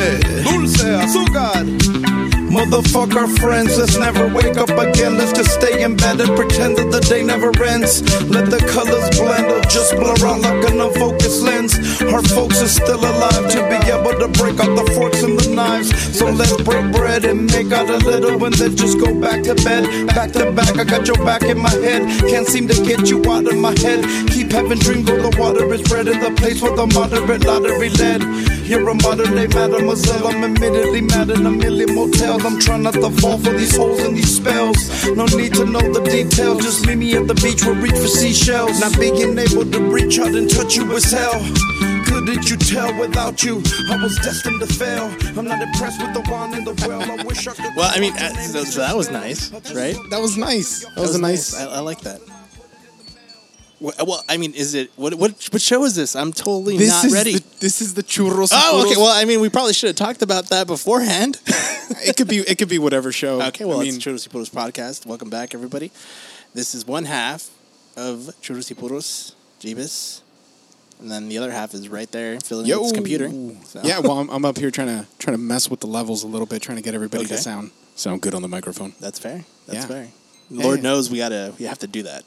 leche, dulce, azúcar. Motherfucker friends, let's never wake up again. Let's just stay in bed and pretend that the day never ends. Let the colors blend or just blur out like an unfocused lens. Our folks are still alive to be able to break out the forks and the knives. So let's break bread and make out a little and then just go back to bed. Back to back, I got your back in my head. Can't seem to get you out of my head. Keep having dreams, go the water is red in the place where the moderate lottery led. You're a modern day mademoiselle, I'm admittedly mad in a million motels. I'm trying not to fall for these holes and these spells. No need to know the details. Just meet me at the beach, we'll reach for seashells. Not being able to reach out and touch you is hell. Couldn't you tell without you I was destined to fail? I'm not impressed with the wine in the well. I wish I could. Well, I mean, so that was nice, right? That was nice. That was nice. I like that. Well, I mean, is it what show is this? I'm totally not ready. This is the Churros. Oh, okay. Well, I mean, we probably should have talked about that beforehand. It could be whatever show. Okay. Well, it's Churros y Puros podcast. Welcome back, everybody. This is one half of Churros y Puros, Jeebus, and then the other half is right there filling its computer. So. Yeah. Well, I'm up here trying to mess with the levels a little bit, trying to get everybody to sound good on the microphone. That's fair. That's fair. Lord knows we have to do that.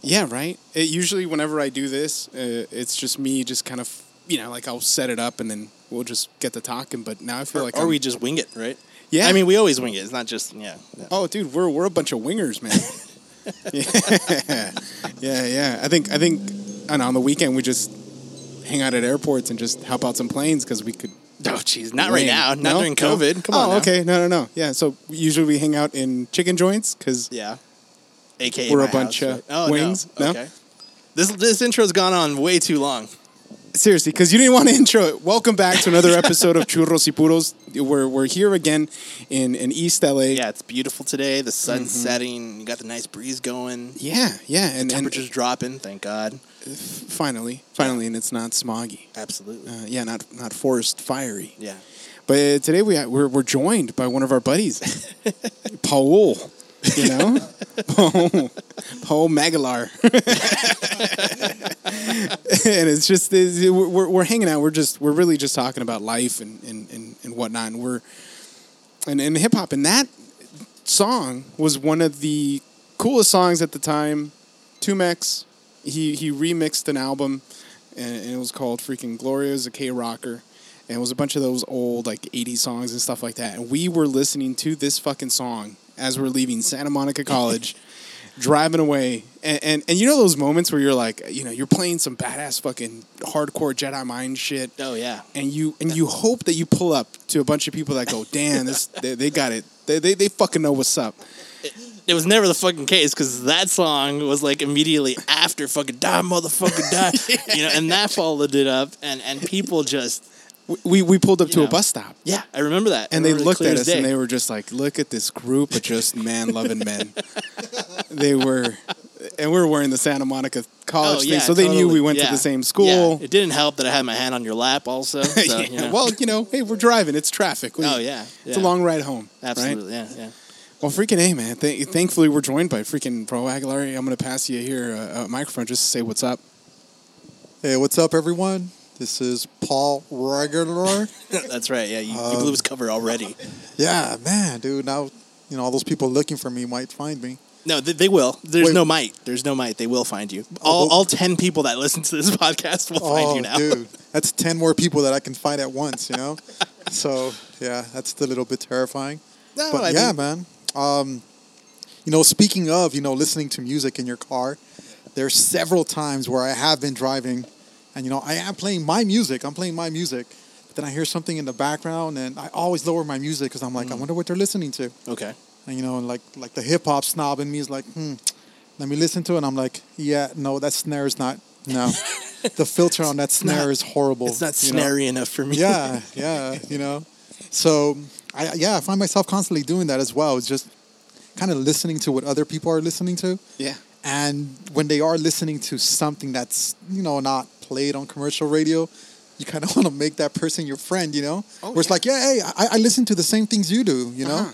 Yeah, right? It usually, whenever I do this, it's just me just kind of, like I'll set it up and then we'll just get to talking. But now I feel like... Or we just wing it, right? Yeah. I mean, we always wing it. It's not just... Yeah. No. Oh, dude, we're a bunch of wingers, man. Yeah. I think on the weekend, we just hang out at airports and just help out some planes because we could... Oh, jeez. Not right now. Not during COVID. No. Come on. Oh, okay. No. Yeah, so usually we hang out in chicken joints because... Yeah. AKA we're a bunch of wings. No? Okay. This intro's gone on way too long. Seriously, because you didn't want to intro it. Welcome back to another episode of Churros y Puros. We're here again in East LA. Yeah, it's beautiful today. The sun's setting. You got the nice breeze going. Yeah. And the temperature's dropping, thank God. Finally, and it's not smoggy. Absolutely. Not forest fiery. Yeah. But today we're joined by one of our buddies, Paul. You know? Paul Magalar. And it's just, we're hanging out. We're really just talking about life and whatnot. And and hip hop. And that song was one of the coolest songs at the time. Tumex, he remixed an album and it was called freaking Gloria's a K-Rocker. And it was a bunch of those old like 80s songs and stuff like that. And we were listening to this fucking song as we're leaving Santa Monica College, driving away. And you know those moments where you're like, you're playing some badass fucking hardcore Jedi Mind shit. Oh, yeah. And you hope that you pull up to a bunch of people that go, damn, they got it. They fucking know what's up. It was never the fucking case because that song was like immediately after fucking die, motherfucker, die. Yeah. And that followed it up. And people just... We pulled up to a bus stop. Yeah, I remember that. And they looked at us and they were just like, look at this group of just man-loving men. They were... And we were wearing the Santa Monica College thing, so they knew we went to the same school. Yeah. It didn't help that I had my hand on your lap also. So, yeah. Well, hey, we're driving. It's traffic. It's a long ride home. Absolutely, right? Yeah. Well, freaking A, man. Thankfully, we're joined by freaking Pro Aguilari. I'm going to pass you here a microphone just to say what's up. Hey, what's up, everyone? This is Paul Magalar. That's right. Yeah, you blew his cover already. Yeah, man, dude. Now, all those people looking for me might find me. No, they will. There's no might. They will find you. All 10 people that listen to this podcast will find you now. Dude, that's 10 more people that I can find at once. So yeah, that's a little bit terrifying. No, but man. Speaking of, listening to music in your car, there's several times where I have been driving. And, I am playing my music. But then I hear something in the background, and I always lower my music because I'm like, I wonder what they're listening to. Okay. And, like the hip-hop snob in me is like, let me listen to it. And I'm like, yeah, no, that snare is not, no. The filter on that snare is horrible. It's not snary enough for me. Yeah. So, I find myself constantly doing that as well. It's just kind of listening to what other people are listening to. Yeah. And when they are listening to something that's, not played on commercial radio, you kind of want to make that person your friend, where it's like, I listen to the same things you do, uh-huh.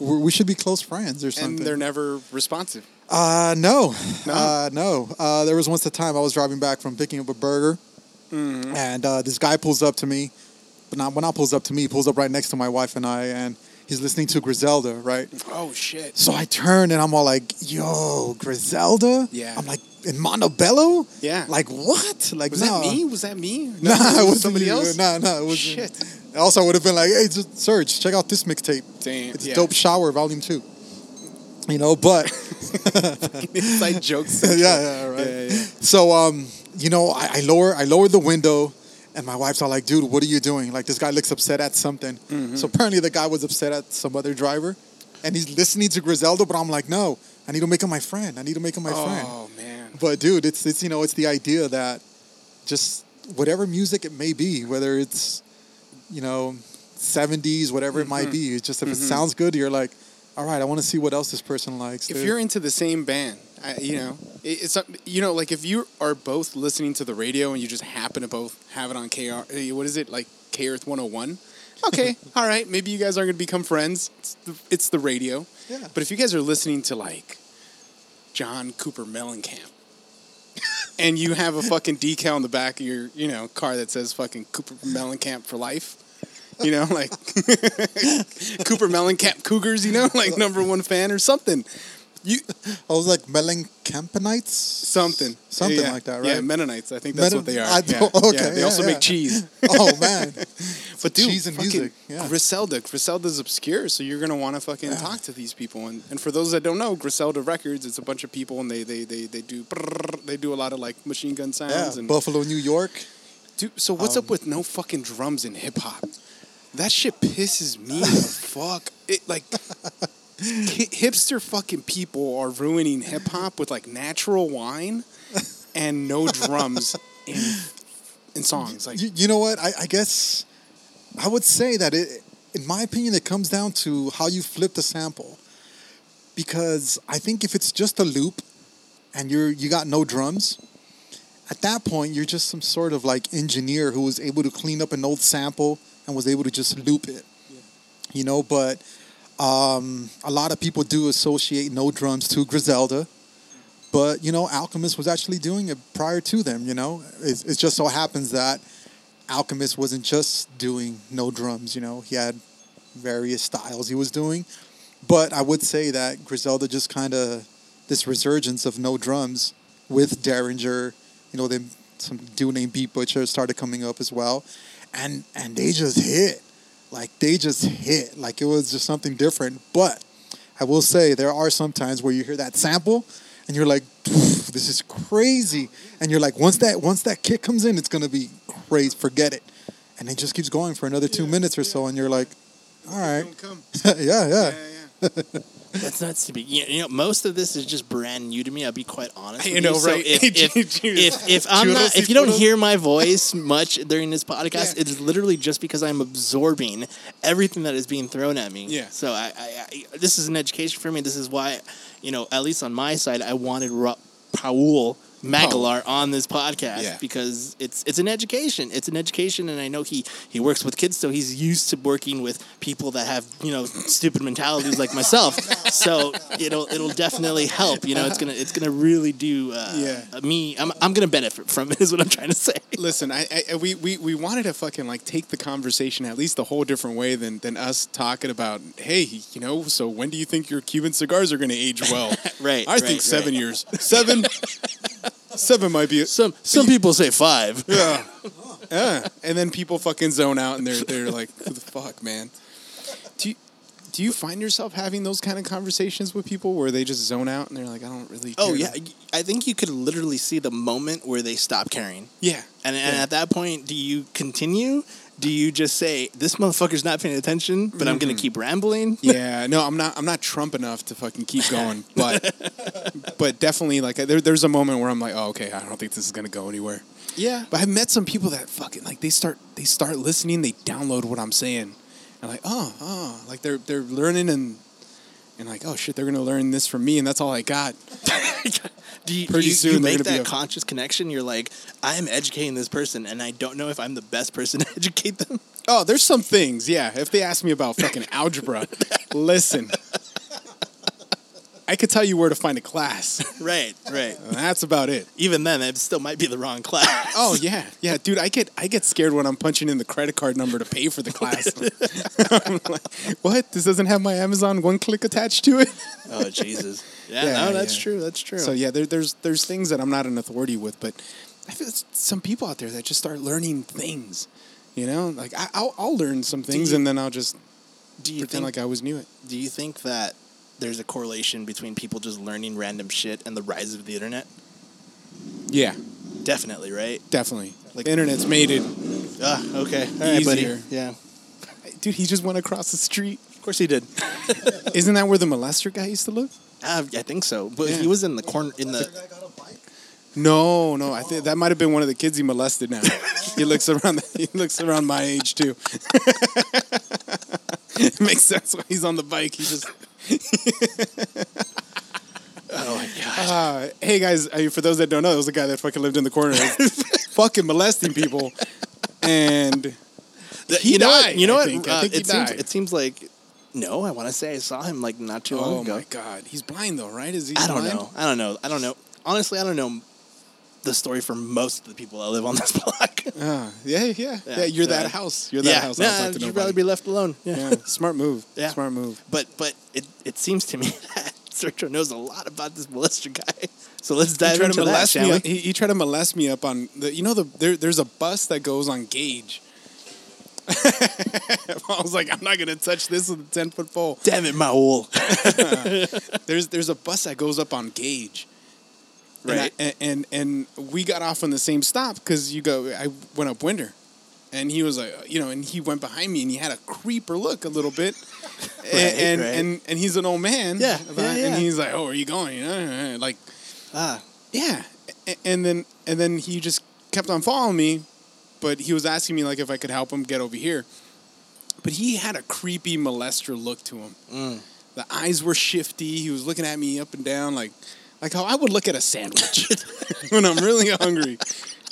We should be close friends or something. And they're never responsive. No. There was once a time I was driving back from picking up a burger, and this guy pulls up to me, But now, when I pulls up to me, he pulls up right next to my wife and I, and he's listening to Griselda, right? Oh, shit. So I turn, and I'm all like, yo, Griselda? Yeah. I'm like, in Montebello? Yeah. Like, what? Like, Was that me? No, nah, it was somebody else? No, it wasn't. Shit. Also, I would have been like, hey, just Serge, check out this mixtape. Damn. It's Dope Shower, Volume 2. You know, but... inside jokes. yeah, right. Yeah. So, you know, I lower the window, and my wife's all like, dude, what are you doing? Like, this guy looks upset at something. Mm-hmm. So apparently the guy was upset at some other driver, and he's listening to Griselda, but I'm like, no, I need to make him my friend. I need to make him my friend. Oh, man. But, dude, it's you know, it's the idea that just whatever music it may be, whether it's, you know, 70s, whatever it might be, it's just if it sounds good, you're like, all right, I want to see what else this person likes. Dude. If you're into the same band, you know, it's you know, like if you are both listening to the radio and you just happen to both have it on K Earth 101. Okay, all right, maybe you guys aren't going to become friends. It's the radio. Yeah. But if you guys are listening to like John Cooper Mellencamp and you have a fucking decal on the back of your, you know, car that says fucking Cooper Mellencamp for life. You know, like Cooper Mellencamp Cougars, you know, like #1 fan or something. I was like Mellencampanites? Something like that, right? Yeah, Mennonites. I think that's what they are. They also make cheese. Oh, man. But dude, cheese and music. Yeah. Griselda's obscure, so you're going to want to fucking talk to these people. And for those that don't know, Griselda Records, it's a bunch of people, and they do a lot of like machine gun sounds. Yeah, and Buffalo, New York. Dude, so what's up with no fucking drums in hip-hop? That shit pisses me the fuck. It, like, hipster fucking people are ruining hip-hop with, like, natural wine and no drums in songs. Like, you know what? I guess I would say that, in my opinion, it comes down to how you flip the sample. Because I think if it's just a loop and you got no drums... At that point, you're just some sort of, like, engineer who was able to clean up an old sample and was able to just loop it, you know? But a lot of people do associate no drums to Griselda. But, you know, Alchemist was actually doing it prior to them, you know? It just so happens that Alchemist wasn't just doing no drums, you know? He had various styles he was doing. But I would say that Griselda just kind of, this resurgence of no drums with Derringer... You know, then some dude named Beat Butcher started coming up as well. And they just hit. Like, Like, it was just something different. But I will say there are some times where you hear that sample and you're like, this is crazy. And you're like, once that kick comes in, it's going to be crazy. Forget it. And it just keeps going for another 2 minutes or so. And you're like, all right. Don't come. Yeah. That's nuts to be. You know, most of this is just brand new to me. I'll be quite honest. You know, right? So if I'm not, if you don't hear my voice much during this podcast, it's literally just because I'm absorbing everything that is being thrown at me. Yeah. So I this is an education for me. This is why, you know, at least on my side, I wanted Paul Magalar on this podcast because it's an education. It's an education, and I know he works with kids, so he's used to working with people that have, you know, stupid mentalities like myself. So it'll definitely help. You know, it's gonna really do me. I'm gonna benefit from it, is what I'm trying to say. Listen, we wanted to fucking like take the conversation at least a whole different way than us talking about, hey, you know, so when do you think your Cuban cigars are gonna age well? Right. I think 7 years. 7. 7 might be it. Some people say 5. Yeah. Yeah. And then people fucking zone out and they're like, who the fuck, man? Do you find yourself having those kind of conversations with people where they just zone out and they're like, I don't really care? Oh, yeah. I think you could literally see the moment where they stop caring. Yeah. And at that point, do you continue? Do you just say, this motherfucker's not paying attention, but I'm going to keep rambling? Yeah, no, I'm not Trump enough to fucking keep going. But definitely, like, there's a moment where I'm like, oh, okay, I don't think this is going to go anywhere. Yeah. But I've met some people that fucking, like, they start listening, they download what I'm saying. And like, oh, like, they're learning and like, oh, shit, they're going to learn this from me, and that's all I got. Pretty soon you make that conscious connection. You're like, I'm educating this person, and I don't know if I'm the best person to educate them. Oh, there's some things, yeah. If they ask me about fucking algebra, listen. I could tell you where to find a class. Right. That's about it. Even then, it still might be the wrong class. Oh, yeah. Dude, I get scared when I'm punching in the credit card number to pay for the class. I'm like, what? This doesn't have my Amazon one-click attached to it? Oh, Jesus. Yeah, that's true. That's true. So, yeah, there's things that I'm not an authority with, but I feel some people out there that just start learning things, you know? Like, I'll learn some things, and then I'll just pretend like I always knew it. Do you think that there's a correlation between people just learning random shit and the rise of the internet? Yeah. Definitely, right? Definitely. Like, the internet's made it okay. All right, easier. Buddy. Yeah. Dude, he just went across the street. Of course he did. Isn't that where the molester guy used to live? I think so. But he was in the corner. That guy got a bike? No. I think that might have been one of the kids he molested now. He looks around my age, too. It makes sense why he's on the bike. He just... Oh my god! Hey guys, for those that don't know, there was a guy that fucking lived in the corner, fucking molesting people, and he died. I think he died. It seems like I want to say I saw him like not too long ago. Oh my god, he's blind though, right? Is he? I don't know. Honestly, I don't know the story for most of the people that live on this block. Yeah. You're that house. You're that house. You'd rather be left alone. Yeah. Smart move. But it seems to me that Szechuan knows a lot about this molester guy. So let's dive into that, shall we? He tried to molest me up on the. There's a bus that goes on Gage. I was like, I'm not gonna touch this with a 10-foot pole. Damn it, Maul. There's a bus that goes up on Gage. Right. And we got off on the same stop because I went up Winter. And he was like, and he went behind me and he had a creeper look a little bit. Right. And he's an old man. Yeah. And he's like, oh, where are you going? Yeah. And then he just kept on following me. But he was asking me like if I could help him get over here. But he had a creepy molester look to him. Mm. The eyes were shifty. He was looking at me up and down like how I would look at a sandwich when I'm really hungry.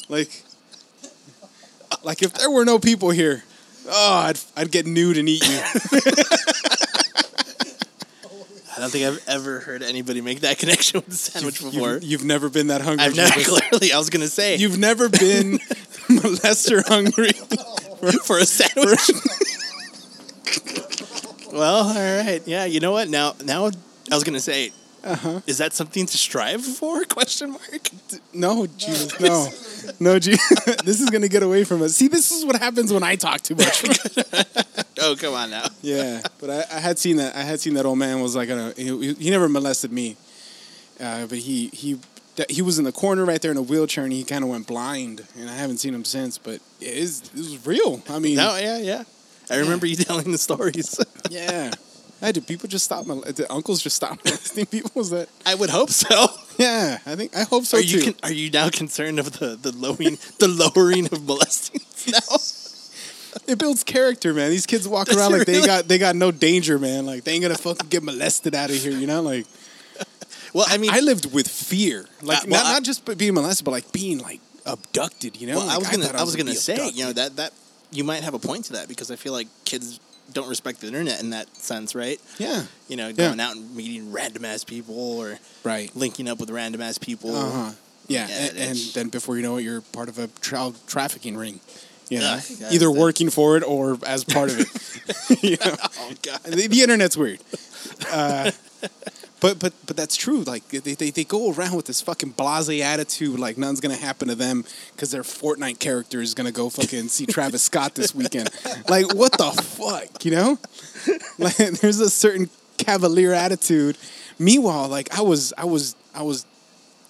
Like if there were no people here, I'd get nude and eat you. I don't think I've ever heard anybody make that connection with a sandwich before. You've never been that hungry. I've never, clearly, I was going to say. You've never been molester hungry for a sandwich. Well, all right. Yeah, you know what? Now I was going to say... Uh-huh. Is that something to strive for? $? No, Jesus, no. No, Jesus. This is going to get away from us. See, this is what happens when I talk too much. Oh, come on now. Yeah, but I had seen that. I had seen that old man was like, he never molested me. But he was in the corner right there in a wheelchair, and he kind of went blind. And I haven't seen him since, but it was real. I mean. No, yeah. I remember you telling the stories. Yeah. Hey, do people just stop? Do uncles just stop molesting people? Is that? I would hope so. Yeah, I hope so too. Are you now concerned of the lowering of molesting? No, it builds character, man. These kids walk around like they got no danger, man. Like they ain't gonna fucking get molested out of here, you know? Like, well, I mean, I lived with fear, like not just being molested, but like being like abducted, you know? Well, like, I was gonna say, you know, that you might have a point to that because I feel like kids don't respect the internet in that sense, right? Yeah. Going out and meeting random-ass people or linking up with random-ass people. Uh-huh. Yeah, and then before you know it, you're part of a child trafficking ring. Either working for it or as part of it. Oh, God. The internet's weird. But that's true. Like, they go around with this fucking blasé attitude, like nothing's going to happen to them because their Fortnite character is going to go fucking see Travis Scott this weekend. Like, what the fuck, you know? Like, there's a certain cavalier attitude. Meanwhile, like, I was,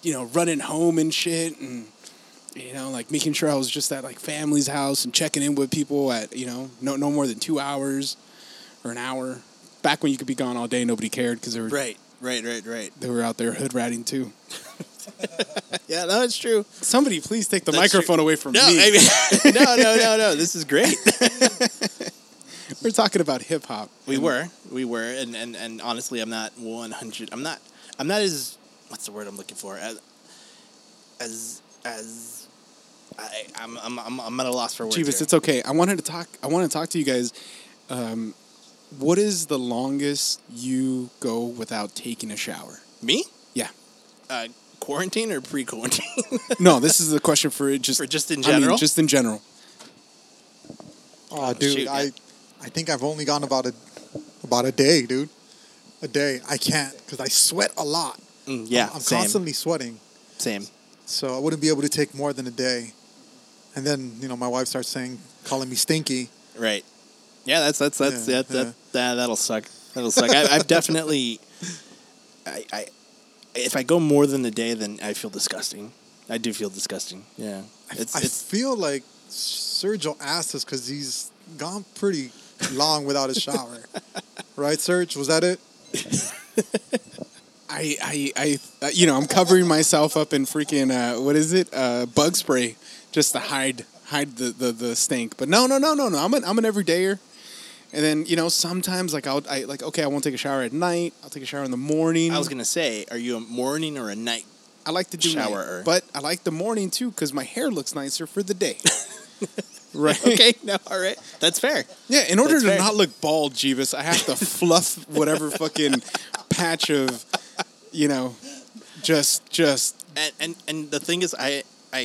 running home and shit and, like, making sure I was just at, like, family's house and checking in with people at, no more than 2 hours or an hour. Back when you could be gone all day, nobody cared because they were... Right. They were out there hood ratting too. Yeah, no, it's true. Somebody please take the microphone away from me. No. This is great. We're talking about hip hop. We were. And honestly, I'm not 100. I'm not as, what's the word I'm looking for? As I'm at a loss for words. Jeebus, it's okay. I wanted to talk to you guys What is the longest you go without taking a shower? Me? Yeah. Quarantine or pre-quarantine? No, this is the question for just in general. I mean, just in general. Oh, dude, shoot, I think I've only gone about a day, dude. A day. I can't because I sweat a lot. I'm constantly sweating. Same. So I wouldn't be able to take more than a day. And then, you know, my wife starts calling me stinky. Right. Yeah, that'll suck. That'll suck. I've definitely, if I go more than a day, then I feel disgusting. I do feel disgusting. Yeah, I feel like Sergio asked us because he's gone pretty long without a shower, right, Serge? Was that it? I'm covering myself up in freaking bug spray just to hide the stink. But no. I'm an everydayer. And then, you know, sometimes, like, I won't take a shower at night. I'll take a shower in the morning. I was going to say, are you a morning or a night? I like to do shower, but I like the morning, too, because my hair looks nicer for the day. Right? Okay, no, all right. That's fair. Yeah, in order to not look bald, Jeebus, I have to fluff whatever fucking patch of, you know, just. And the thing is, I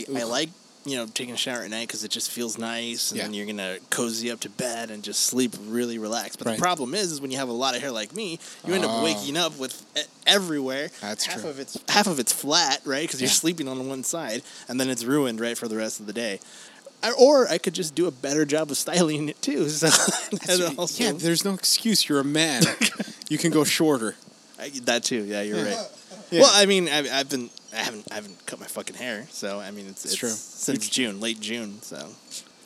like, you know, taking a shower at night because it just feels nice, and then you're going to cozy up to bed and just sleep really relaxed. But the problem is when you have a lot of hair like me, you end up waking up with everywhere. That's half true. Half of it's flat, right, because you're sleeping on one side, and then it's ruined, right, for the rest of the day. Or I could just do a better job of styling it, too. So also, yeah, there's no excuse. You're a man. You can go shorter. That, too. Yeah, you're right. Yeah. Well, I mean, I haven't cut my fucking hair, so I mean it's true. Since late June, so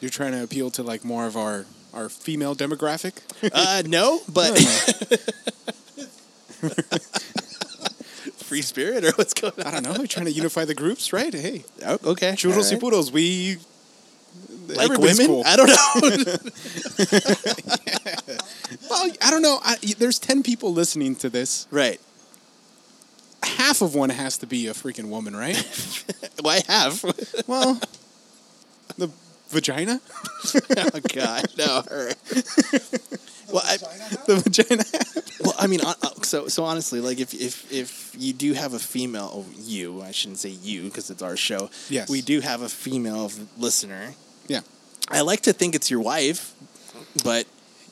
you're trying to appeal to like more of our female demographic? No, but free spirit or what's going on? I don't know. We're trying to unify the groups, right? Hey, okay, Churros y Puros. We like women. Cool. I don't know. Yeah. Well, I don't know. There's 10 people listening to this, right? Half of one has to be a freaking woman, right? Why half? Well, the vagina? Oh, God. No. Well, the vagina half. Well, I mean, so honestly, like, if you do have a female, I shouldn't say you because it's our show. Yes. We do have a female listener. Yeah. I like to think it's your wife, but...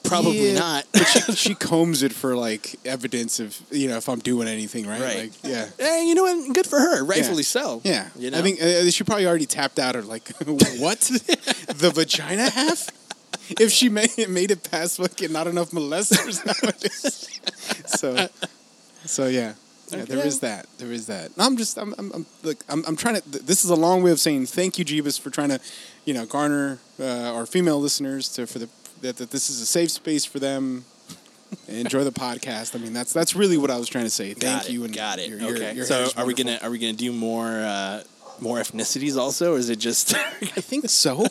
Probably not. But she combs it for, like, evidence of, you know, if I'm doing anything, right? Right. Like, yeah. And you know what? Good for her. Rightfully so. Yeah. You know? I think she probably already tapped out her, like, what? The vagina half? If she made it past fucking not enough molesters nowadays. So, yeah. Yeah, okay. There is that. There is that. I'm trying to, this is a long way of saying thank you, Jeebus, for trying to, you know, garner our female listeners that this is a safe space for them. Enjoy the podcast. I mean, that's really what I was trying to say. Thank you. And got it. Okay. So are we gonna do more ethnicities also, or is it just? I think so.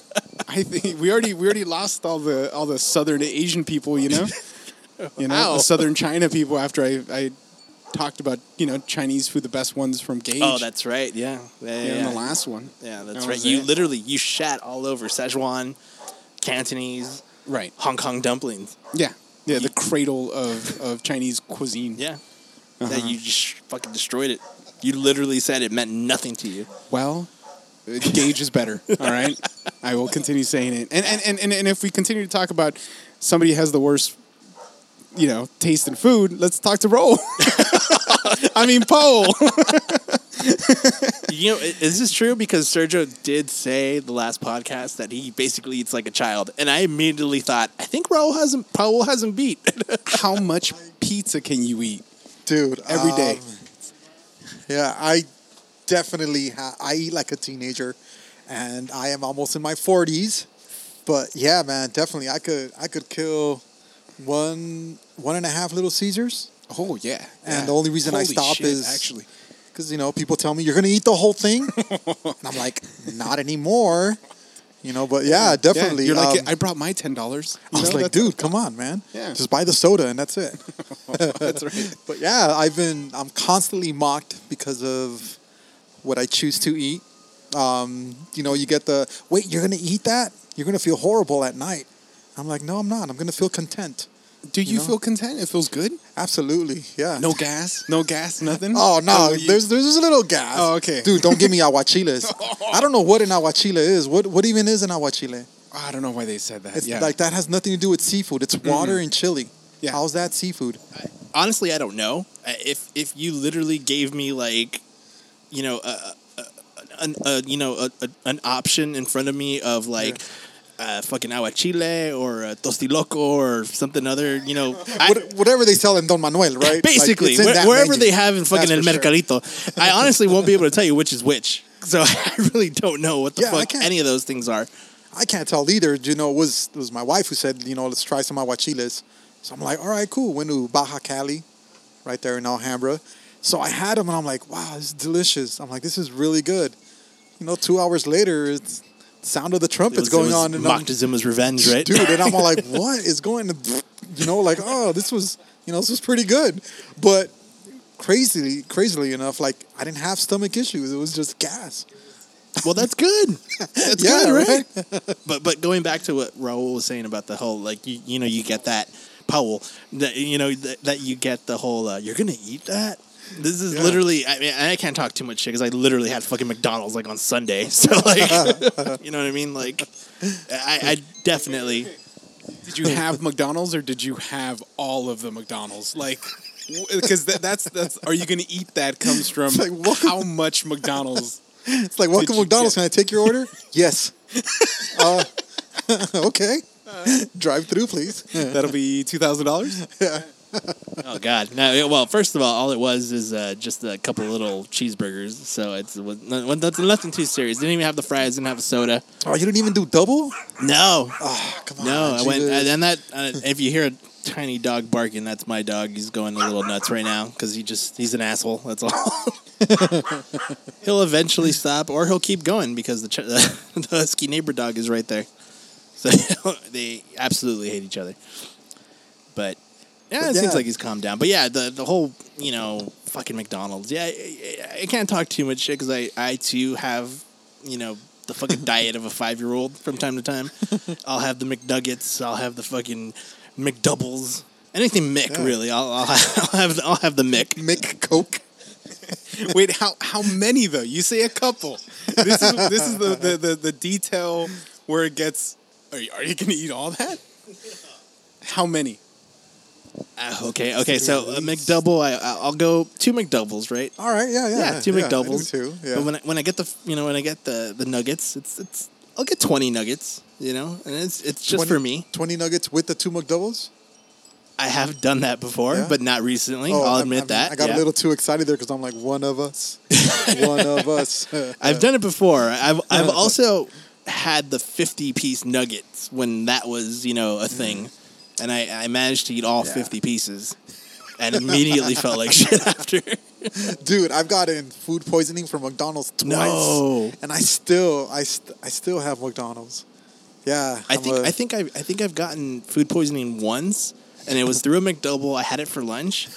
I think we already lost all the Southern Asian people. The Southern China people. After I talked about, you know, Chinese food, the best ones from Gage. Oh, that's right. Yeah. Yeah. The last one. Yeah, that's right. You literally shat all over Szechuan, Cantonese. Right. Hong Kong dumplings. Yeah. Yeah, the cradle of Chinese cuisine. Yeah. Uh-huh. That you just fucking destroyed it. You literally said it meant nothing to you. Well, Gage is better, all right? I will continue saying it. And if we continue to talk about somebody has the worst, you know, taste in food, let's talk to Roll. I mean, Paul. You know, is this true? Because Sergio did say the last podcast that he basically eats like a child, and I immediately thought, I think Raúl has him beat. How much pizza can you eat, dude? Every day. Yeah, I definitely I eat like a teenager, and I am almost in my 40s. But yeah, man, definitely I could kill one and a half Little Caesars. Oh yeah, and the only reason I stop is actually. Because, you know, people tell me, you're going to eat the whole thing? And I'm like, not anymore. You know, but yeah, definitely. Yeah, you're like, I brought my $10. I was like, dude, come on, man. Yeah. Just buy the soda and that's it. That's right. But yeah, I'm constantly mocked because of what I choose to eat. You know, you get wait, you're going to eat that? You're going to feel horrible at night. I'm like, no, I'm not. I'm going to feel content. Do you feel content? It feels good? Absolutely, yeah. No gas? No gas, nothing? Oh, no. There's a little gas. Oh, okay. Dude, don't give me aguachiles. I don't know what an aguachile is. What even is an aguachile? I don't know why they said that. It's like that has nothing to do with seafood. It's water and chili. Yeah. How's that seafood? Honestly, I don't know. If you literally gave me an option in front of me of fucking aguachile or tostiloco or something other, whatever they sell in Don Manuel, right? Basically, wherever they have in fucking El Mercadito. Sure. I honestly won't be able to tell you which is which. So I really don't know what the fuck any of those things are. I can't tell either. It was my wife who said, let's try some aguachiles. So I'm like, all right, cool. Went to Baja Cali, right there in Alhambra. So I had them and I'm like, wow, this is delicious. I'm like, this is really good. 2 hours later, it's sound of the trumpets going on. And Moctezuma's Revenge, right? Dude, and I'm all like, what is going to, this was pretty good. But crazily enough, I didn't have stomach issues. It was just gas. Well, that's good. That's good, right? But going back to what Raúl was saying about the whole, you get that, Powell, that you get the whole, you're going to eat that? This is literally, I mean, I can't talk too much shit because I literally had fucking McDonald's on Sunday. So you know what I mean? I definitely. Did you have McDonald's or did you have all of the McDonald's? Because that's are you going to eat that comes from how much McDonald's? It's like, welcome McDonald's. Can I take your order? Yes. Okay. Drive through, please. That'll be $2,000. Yeah. Oh God! No, well, first of all it was is just a couple little cheeseburgers, so it was nothing too serious. Didn't even have the fries, didn't have a soda. Oh, you didn't even do double? No. Oh, come on. No, Jesus. I went, and that if you hear a tiny dog barking, that's my dog. He's going a little nuts right now because he's an asshole. That's all. He'll eventually stop, or he'll keep going because the husky neighbor dog is right there. So they absolutely hate each other, but. Yeah, it seems like he's calmed down. But yeah, the whole, fucking McDonald's. Yeah, I can't talk too much shit because I too have, the fucking diet of a 5-year-old from time to time. I'll have the McNuggets. I'll have the fucking McDoubles. Anything Mick, really. I'll have the Mick. Mick Coke. Wait, how many, though? You say a couple. This is the detail where it gets, are you going to eat all that? How many? Okay. So a McDouble, I'll go 2 McDoubles, right? All right, yeah. 2 McDoubles. Yeah. But when I get the nuggets, it's I'll get 20 nuggets, and it's just 20, for me. 20 nuggets with the 2 McDoubles. I have done that before, but not recently. Oh, I'll admit that. I got a little too excited there because I'm like, one of us, I've done it before. I've also had the 50-piece nuggets when that was a thing. And I managed to eat all 50 pieces and immediately felt like shit after. Dude, I've gotten food poisoning from McDonald's twice. No. And I still have McDonald's. Yeah. I think I've gotten food poisoning once, and it was through a McDouble. I had it for lunch.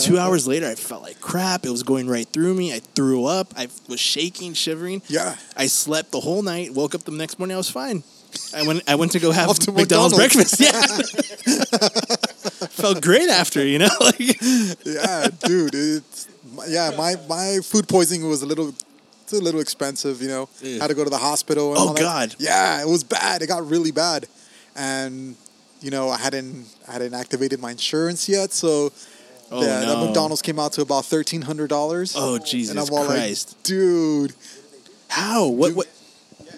2 hours later, I felt like crap. It was going right through me. I threw up. I was shaking, shivering. Yeah. I slept the whole night, woke up the next morning, I was fine. I went to go have McDonald's breakfast. Yeah, felt great after, Yeah, dude. My food poisoning was a little expensive. Had to go to the hospital. And God. Yeah, it was bad. It got really bad, and I hadn't activated my insurance yet, so. That McDonald's came out to about $1,300. Oh Jesus and I'm all Christ, like, dude! How? What? Dude, what?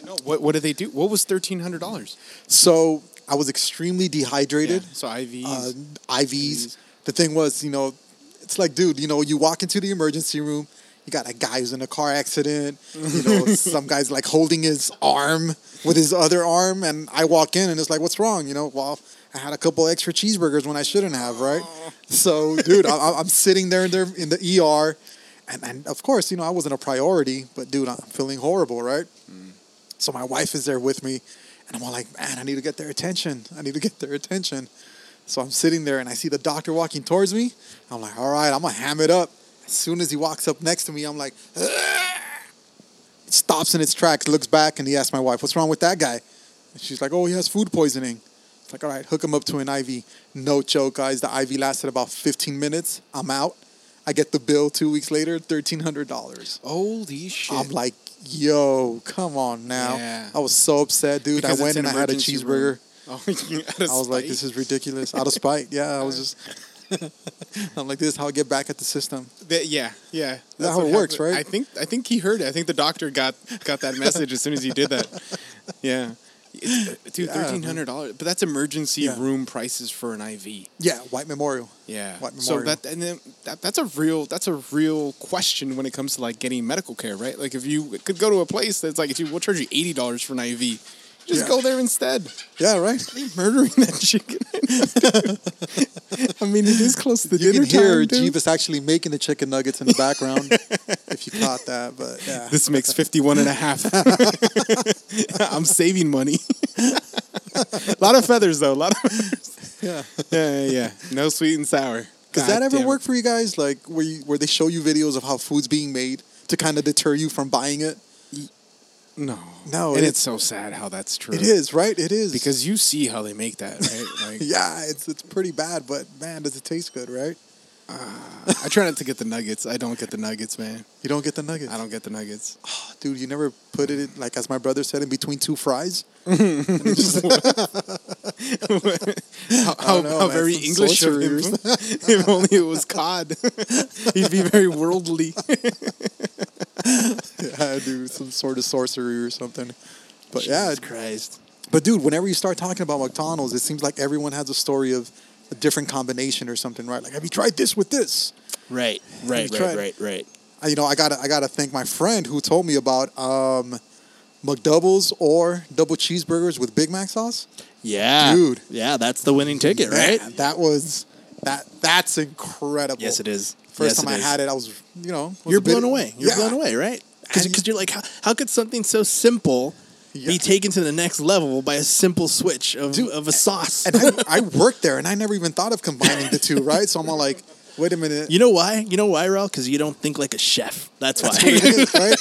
No, what did they do? What was $1,300? So I was extremely dehydrated. Yeah, so IVs. The thing was, it's like, dude, you walk into the emergency room, you got a guy who's in a car accident. Some guy's like holding his arm with his other arm, and I walk in and it's like, what's wrong? Well, I had a couple extra cheeseburgers when I shouldn't have, right? So, dude, I'm sitting there in the ER, and of course, I wasn't a priority, but dude, I'm feeling horrible, right? Mm. So my wife is there with me, and I'm all like, man, I need to get their attention. So I'm sitting there, and I see the doctor walking towards me. I'm like, all right, I'm going to ham it up. As soon as he walks up next to me, I'm like, ugh! It stops in its tracks, looks back, and he asks my wife, what's wrong with that guy? And she's like, oh, he has food poisoning. Like, all right, hook him up to an IV. No joke, guys. The IV lasted about 15 minutes. I'm out. I get the bill 2 weeks later, $1,300. Holy shit. I'm like, yo, come on now. Yeah. I was so upset, dude. Because I went and I had a cheeseburger. Oh, yeah, I was spite. Like, this is ridiculous. Out of spite. Yeah, I was just... I'm like, this is how I get back at the system. Yeah. That's how it works, right? I think he heard it. I think the doctor got that message as soon as he did that. Yeah. Dude, $1,300, but that's emergency room prices for an IV. Yeah, White Memorial. Yeah, White Memorial. So that's a real question when it comes to like getting medical care, right? Like if you could go to a place that's like, we'll charge you $80 for an IV, just go there instead. Yeah, right. They're murdering that chicken. I mean, it is close to dinner time. You can hear Jeebus actually making the chicken nuggets in the background. If you caught that, but yeah. This makes 51.5. I'm saving money. A lot of feathers, though. Yeah. No sweet and sour. Does that ever work for you guys? Like, where they show you videos of how food's being made to kind of deter you from buying it? No, and it's so sad how that's true. It is, right? It is. Because you see how they make that, right? Like, yeah, it's pretty bad, but man, does it taste good, right? I try not to get the nuggets. I don't get the nuggets, man. You don't get the nuggets? I don't get the nuggets. Oh, dude, you never put it, like as my brother said, in between two fries? How very English of him. If only it was cod. He'd be very worldly. Yeah, dude, some sort of sorcery or something. But Jesus Christ. But dude, whenever you start talking about McDonald's, it seems like everyone has a story of a different combination or something, right? Like, have you tried this with this? Right. I gotta thank my friend who told me about McDoubles or double cheeseburgers with Big Mac sauce. Yeah, dude. Yeah, that's the winning ticket, man, right? That's incredible. Yes, it is. First time I had it, I was, you're blown away. You're blown away, right? Because you're like, how could something so simple be taken to the next level by a simple switch of a sauce? And I worked there, and I never even thought of combining the two, right? So I'm all like, wait a minute. You know why? Raul? Because you don't think like a chef. That's why. What it is, right?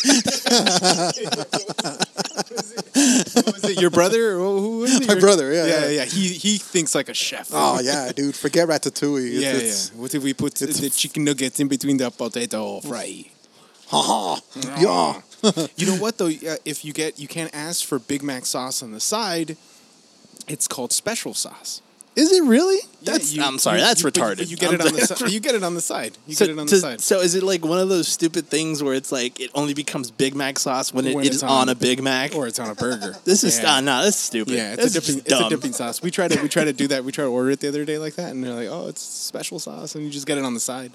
Was it your brother? Who was it? My brother, yeah. He thinks like a chef. Oh, yeah, dude. Forget ratatouille. It's what if we put the chicken nuggets in between the potato fry? Ha ha. Yeah. You know what, though? If you can't ask for Big Mac sauce on the side, it's called special sauce. Is it really? That's retarded. You get it on the side. So is it like one of those stupid things where it's like it only becomes Big Mac sauce when it is on a Big Mac or it's on a burger? This is that's stupid. Yeah, it's a dipping sauce. We try to do that. We tried to order it the other day like that, and they're like, "Oh, it's special sauce," and you just get it on the side.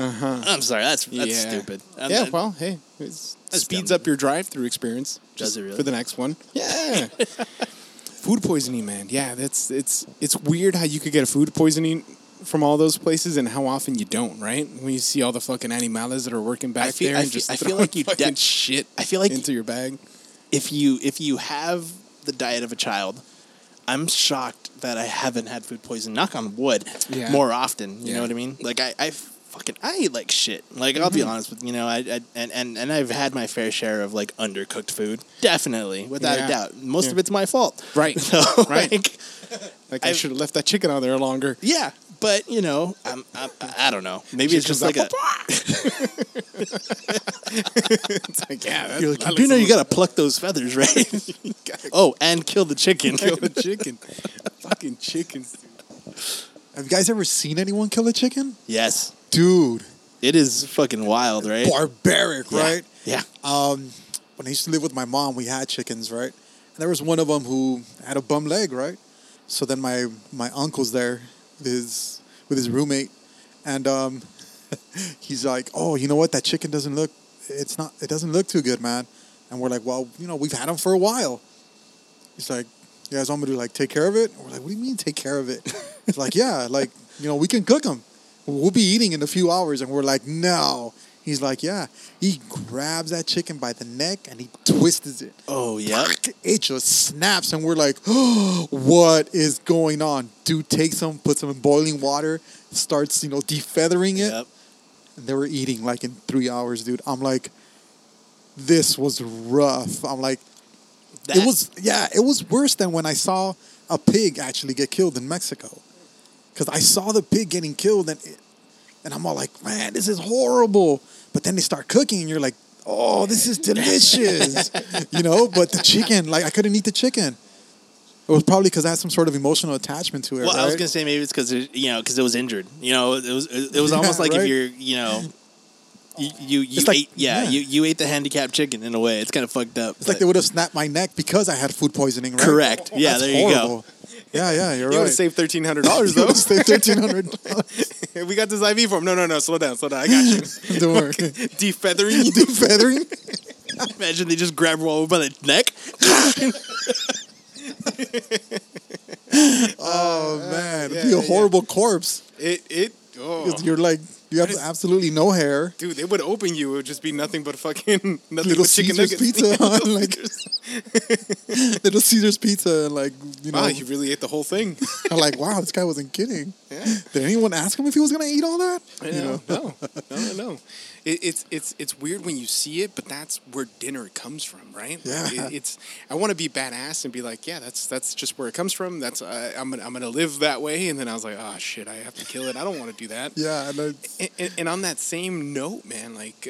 I'm sorry, that's stupid. Well, hey, it speeds up your drive-through experience. Does it really? For the next one? Yeah. Food poisoning, man. Yeah, it's weird how you could get a food poisoning from all those places and how often you don't, right? When you see all the fucking animales that are working back there, I feel like into your bag. If you have the diet of a child, I'm shocked that I haven't had food poisoning, knock on wood, more often. You know what I mean? Like I eat like shit. Like I'll be honest with I I've had my fair share of like undercooked food, definitely, without a doubt. Most of it's my fault, right? So, I should have left that chicken out there longer. Yeah, but I don't know. Maybe it's just like a. It's like you gotta pluck those feathers, right? And kill the chicken. Kill the chicken. Fucking chickens, dude. Have you guys ever seen anyone kill a chicken? Yes. Dude. It is fucking wild, right? Barbaric, right? Yeah. When I used to live with my mom, we had chickens, right? And there was one of them who had a bum leg, right? So then my uncle's there with his roommate. And he's like, oh, you know what? That chicken doesn't look, it doesn't look too good, man. And we're like, well, we've had him for a while. He's like, you guys want me to like take care of it? And we're like, what do you mean take care of it? It's like, yeah, like, we can cook them. We'll be eating in a few hours. And we're like, no. He's like, yeah. He grabs that chicken by the neck and he twists it. Oh, yeah. It just snaps. And we're like, oh, what is going on? Dude takes him, puts him in boiling water, starts, defeathering it. Yep. And they were eating like in 3 hours, dude. I'm like, this was rough. I'm like, it was worse than when I saw a pig actually get killed in Mexico. Because I saw the pig getting killed, and I'm all like, man, this is horrible. But then they start cooking, and you're like, oh, this is delicious. You know, but the chicken, like, I couldn't eat the chicken. It was probably because I had some sort of emotional attachment to it. Well, right? I was going to say maybe it's because, you know, because it was injured. You know, it was almost like right? If you're, you know... You ate the handicapped chicken in a way. It's kind of fucked up. It's like they would have snapped my neck because I had food poisoning, right? Correct. Oh, yeah, there horrible. You go. Yeah, you're right. You would have saved $1,300 though. You would have saved $1,300. We got this IV for him. No, slow down. I got you. Don't worry. Defeathering? Defeathering? Imagine they just grab her all by the neck. Oh, man. It'd be a horrible corpse. You're like... You have absolutely no hair. Dude, they would open you. It would just be nothing but fucking... Little chicken Caesar's nuggets. Pizza. On, like, Little Caesar's pizza. And like, you know. Wow, you really ate the whole thing. I'm like, wow, this guy wasn't kidding. Yeah. Did anyone ask him if he was going to eat all that? No. No. It's weird when you see it, but that's where dinner comes from, right? Yeah. I want to be badass and be like, yeah, that's just where it comes from. That's I'm gonna live that way. And then I was like, oh, shit, I have to kill it. I don't want to do that. Yeah. And on that same note, man, like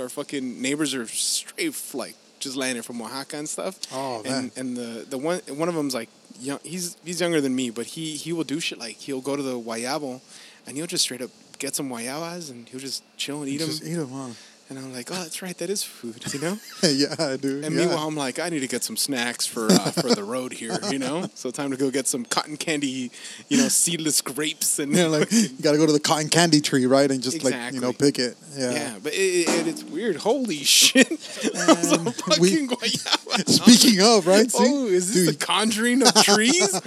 our fucking neighbors are straight like just landed from Oaxaca and stuff. Oh man. And the one of them's like young. He's younger than me, but he will do shit like he'll go to the guayabo, and he'll just straight up get some guayabas and he'll just chill and eat them, huh? And I'm like, oh, that's right, that is food, you know? Yeah, dude. And meanwhile, I'm like, I need to get some snacks for the road here, you know? So time to go get some cotton candy, you know, seedless grapes. And yeah, like, you got to go to the cotton candy tree, right? And just, exactly. Like, you know, pick it. Yeah, but it's weird. Holy shit. That was a fucking guayaba. Speaking of, right? See? Oh, is this the conjuring of trees?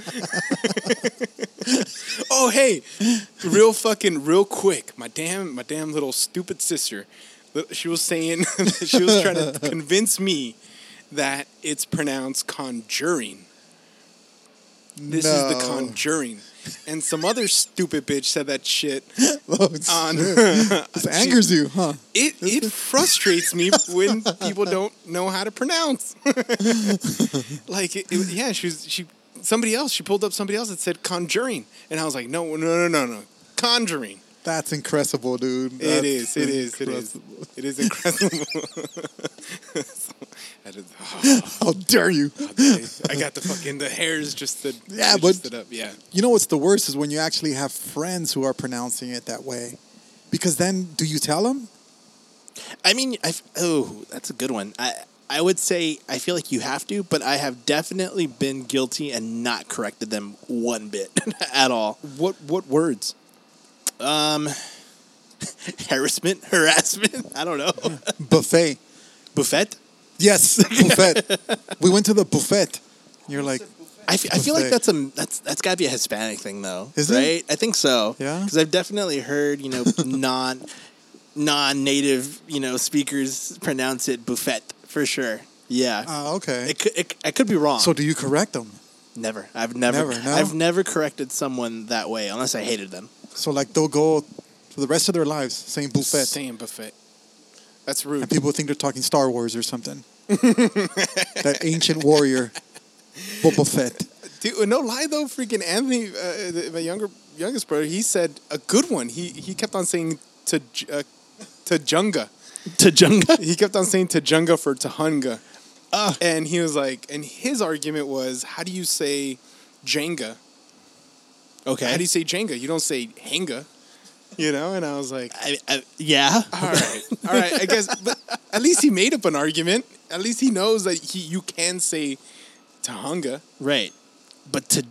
Oh, hey, real quick, my damn little stupid sister... She was saying, she was trying to convince me that it's pronounced conjuring. This is the conjuring. And some other stupid bitch said that shit. This angers you, huh? It frustrates me when people don't know how to pronounce. Like, she pulled up somebody else that said conjuring. And I was like, no, conjuring. That's incredible, dude. It is incredible. How dare you? I got the hairs just to... Yeah, but... Up. Yeah. You know what's the worst is when you actually have friends who are pronouncing it that way. Because then, do you tell them? I mean, that's a good one. I would say I feel like you have to, but I have definitely been guilty and not corrected them one bit at all. What words? Harassment. I don't know. Buffet. Yes, buffet. We went to the buffet. You're like, I feel like that's gotta be a Hispanic thing though, is right? It? I think so. Yeah, because I've definitely heard non-native speakers pronounce it buffet for sure. Yeah. Oh, okay. I could be wrong. So do you correct them? Never. I've never corrected someone that way unless I hated them. So, like, they'll go for the rest of their lives saying buffet. That's rude. And people think they're talking Star Wars or something. That ancient warrior. Buffet. Dude, no lie, though. Freaking Anthony, my youngest brother, he said a good one. He kept on saying Tajunga. Tajunga? He kept on saying Tajunga for Tahunga. And he was like, and his argument was, how do you say Jenga? Okay. How do you say Jenga? You don't say Henga, you know? And I was like... yeah. All right. I guess... But at least he made up an argument. At least he knows that you can say Tahunga. Right. But to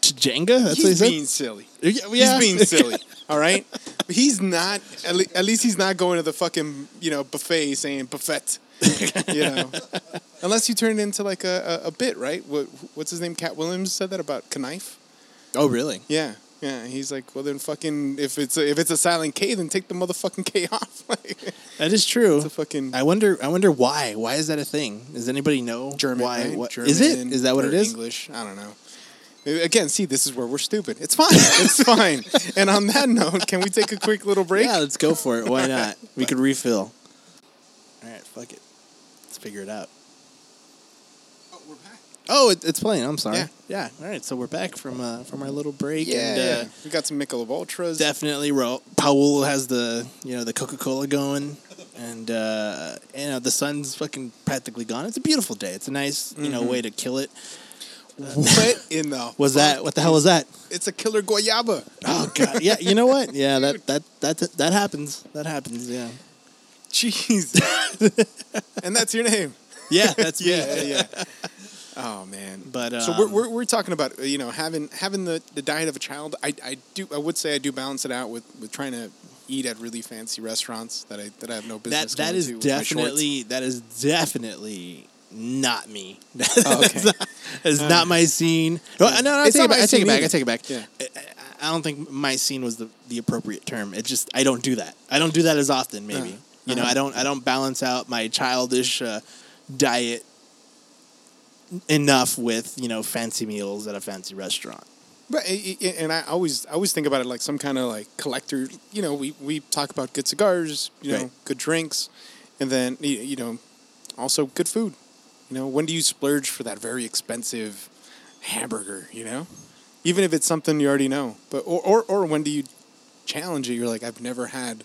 Jenga? That's he's what being silly. Yeah. He's being silly. All right? But he's not... At least he's not going to the fucking, buffet saying buffet. Unless you turn it into like a bit, right? What's his name? Cat Williams said that about Knife. Oh really? Yeah. He's like, well then, fucking if it's a silent K, then take the motherfucking K off. That is true. It's a fucking... I wonder why. Why is that a thing? Does anybody know German? Why? Right? What German is it? Is that what it is? English? I don't know. Again, see, this is where we're stupid. It's fine. It's fine. And on that note, can we take a quick little break? Yeah, let's go for it. Why not? We could refill. All right, fuck it. Let's figure it out. we're back. Oh, it's playing. I'm sorry. Yeah. All right. So we're back from our little break. Yeah. We got some Michelob Ultras. Definitely. Paul has the Coca-Cola going, and the sun's fucking practically gone. It's a beautiful day. It's a nice way to kill it. What in the was that? What the hell was that? It's a killer guayaba. Oh God. Yeah. You know what? Yeah. That happens. That happens. Yeah. Jeez. And that's your name. Yeah. That's me. Yeah. Oh man! But so we're talking about having the diet of a child. I would say I do balance it out with trying to eat at really fancy restaurants that I have no business. That is definitely not me. Oh, okay, it's not my scene. No, I take it back. Yeah. I don't think my scene was the appropriate term. It just I don't do that. I don't do that as often. Maybe I don't balance out my childish diet enough with fancy meals at a fancy restaurant. But and I always think about it like some kind of like collector. We talk about good cigars, good drinks, and then also good food. When do you splurge for that very expensive hamburger? Even if it's something you already know. But or when do you challenge it? You're like, I've never had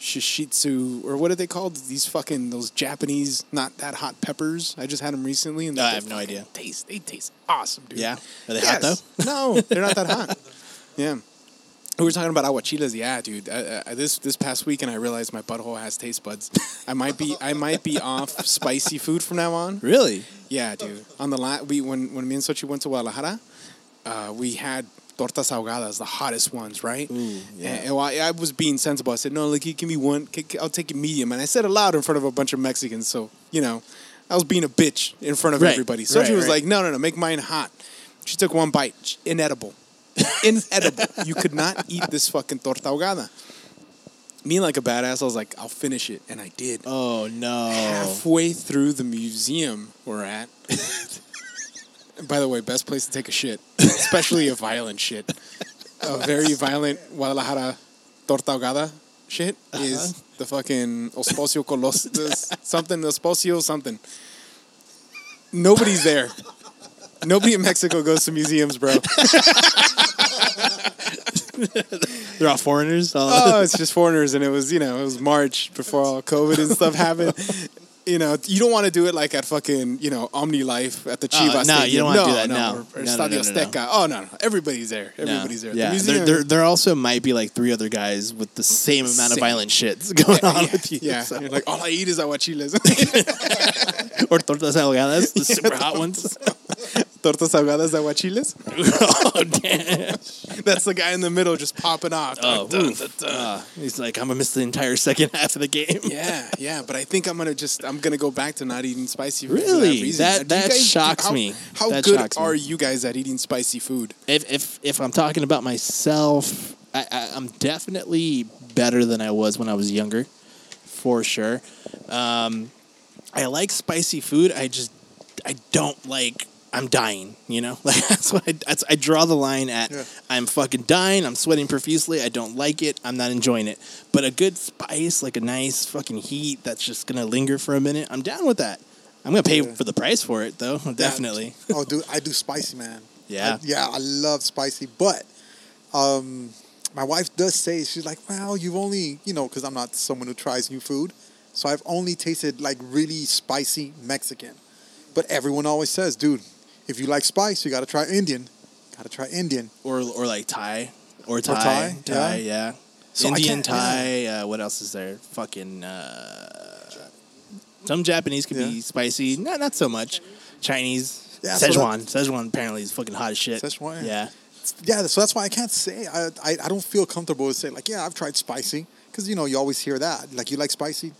shishitsu, or what are they called? These fucking, those Japanese, not that hot peppers. I just had them recently. And I have no idea. They taste awesome, dude. Yeah. Are they hot, though? No, they're not that hot. Yeah. We were talking about aguachiles. Yeah, dude. This past weekend, I realized my butthole has taste buds. I might be off spicy food from now on. Really? Yeah, dude. On the when me and Szechuan went to Guadalajara, we had tortas ahogadas, the hottest ones, right? Ooh, yeah. And I was being sensible. I said, no, like, give me one. I'll take it medium. And I said it loud in front of a bunch of Mexicans. So, I was being a bitch in front of everybody. So she was like, no, make mine hot. She took one bite. Inedible. Inedible. You could not eat this fucking torta ahogada. Me, like a badass, I was like, I'll finish it. And I did. Oh, no. Halfway through the museum we're at. By the way, best place to take a shit, especially a violent shit. A very violent Guadalajara torta ahogada shit is the fucking Hospicio Cabañas something, Hospicio something. Nobody's there. Nobody in Mexico goes to museums, bro. They're all foreigners. It's just foreigners, and it was March before all COVID and stuff happened. You don't want to do it like at fucking, OmniLife at the Chivas. No, you don't want to do that. No. Or Azteca. Oh, no. Everybody's there. Everybody's there. Yeah. There also might be like three other guys with the same amount of violent shits going on with you. Yeah. So. You're like, all I eat is aguachiles. Or tortas ahogadas, the super hot ones. Tortas ahogadas aguachiles. Oh, damn. That's the guy in the middle just popping off. Oh, he's like, I'm going to miss the entire second half of the game. Yeah. But I think I'm going to go back to not eating spicy food. Really? That shocks me. How good are you guys at eating spicy food? If I'm talking about myself, I'm definitely better than I was when I was younger, for sure. I like spicy food. I don't like... I'm dying, Like that's what I draw the line at. Yeah. I'm fucking dying. I'm sweating profusely. I don't like it. I'm not enjoying it. But a good spice, like a nice fucking heat that's just gonna linger for a minute, I'm down with that. I'm gonna pay for the price for it, though. Definitely. Oh, dude, I do spicy, man. Yeah. I love spicy, but my wife does say, she's like, "Well, you've only, because I'm not someone who tries new food, so I've only tasted like really spicy Mexican." But everyone always says, "Dude, if you like spice, you got to try Indian. Got to try Indian. Or like Thai. Or Thai, yeah. So Indian, Thai, what else is there? Fucking, some Japanese can be spicy. Not so much. Chinese. Yeah, Szechuan. Szechuan apparently is fucking hot as shit. Szechuan. Yeah. Yeah, so that's why I can't say. I don't feel comfortable to say, like, yeah, I've tried spicy. Because, you always hear that. Like, you like spicy?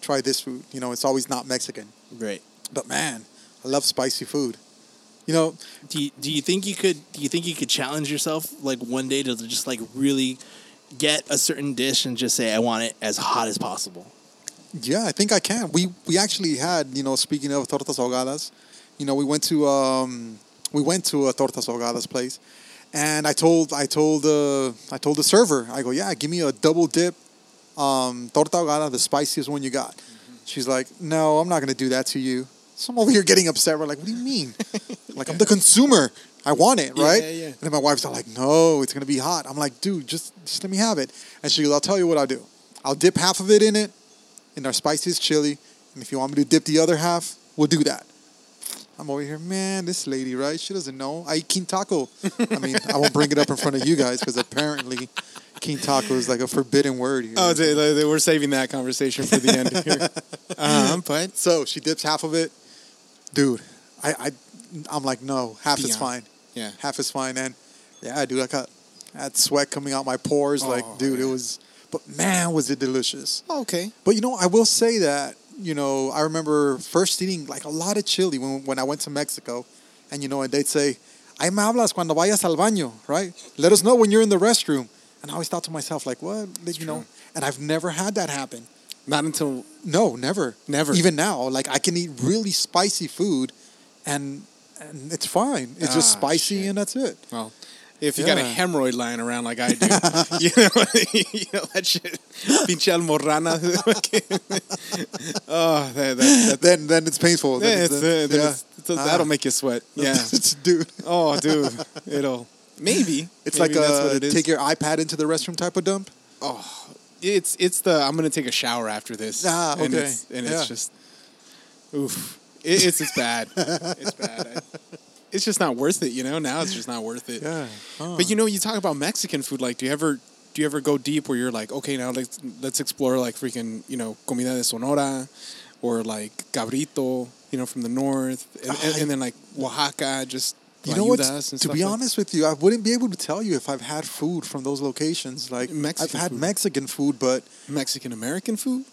Try this food. It's always not Mexican. Right. But, man, I love spicy food. Do you think you could challenge yourself like one day to just like really get a certain dish and just say I want it as hot as possible? Yeah, I think I can. We actually had, speaking of tortas ahogadas, we went to a tortas ahogadas place, and I told the server, I go, "Yeah, give me a double dip torta ahogada, the spiciest one you got." Mm-hmm. She's like, "No, I'm not going to do that to you." So I'm over here getting upset. We're like, what do you mean? Like, I'm the consumer. I want it, right? Yeah, yeah. And then my wife's all like, no, it's going to be hot. I'm like, dude, just let me have it. And she goes, I'll tell you what I'll do. I'll dip half of it in our spiciest chili. And if you want me to dip the other half, we'll do that. I'm over here, man, this lady, right? She doesn't know. I eat quintaco. I mean, I won't bring it up in front of you guys because apparently quintaco is like a forbidden word here. Oh, we're saving that conversation for the end of here. I'm fine. So she dips half of it. Dude, I'm like, no, half is fine. Yeah. Half is fine. And yeah, dude, I got that sweat coming out my pores. Oh, like, dude, it was, but man, was it delicious. Oh, okay. But you know, I will say that. You know, I remember first eating, like, a lot of chili when I went to Mexico. And, you know, and they'd say, ahí me hablas cuando vayas al baño, right? Let us know when you're in the restroom. And I always thought to myself, like, what? It's you true. Know? And I've never had that happen. Not until... No, never. Never. Even now. Like, I can eat really spicy food, and it's fine. It's just spicy, shit. And that's it. Well... If you got a hemorrhoid lying around like I do, you know that shit, pinche almorrana. Oh, then it's painful. That'll make you sweat. Yeah, dude. Oh, dude, it'll maybe it's maybe like take your iPad into the restroom type of dump. Oh, it's the I'm gonna take a shower after this. Ah, okay, and it's just oof. It's bad. It's bad. It's just not worth it, you know? Now it's just not worth it. Yeah. Huh. But, you know, you talk about Mexican food. Like, do you ever go deep where you're like, okay, now let's explore, like, freaking, you know, comida de Sonora or, like, cabrito, you know, from the north. And then, like, Oaxaca, just you know what? To be honest with you, I wouldn't be able to tell you if I've had food from those locations. Like, I've had Mexican food, but... Mexican-American food?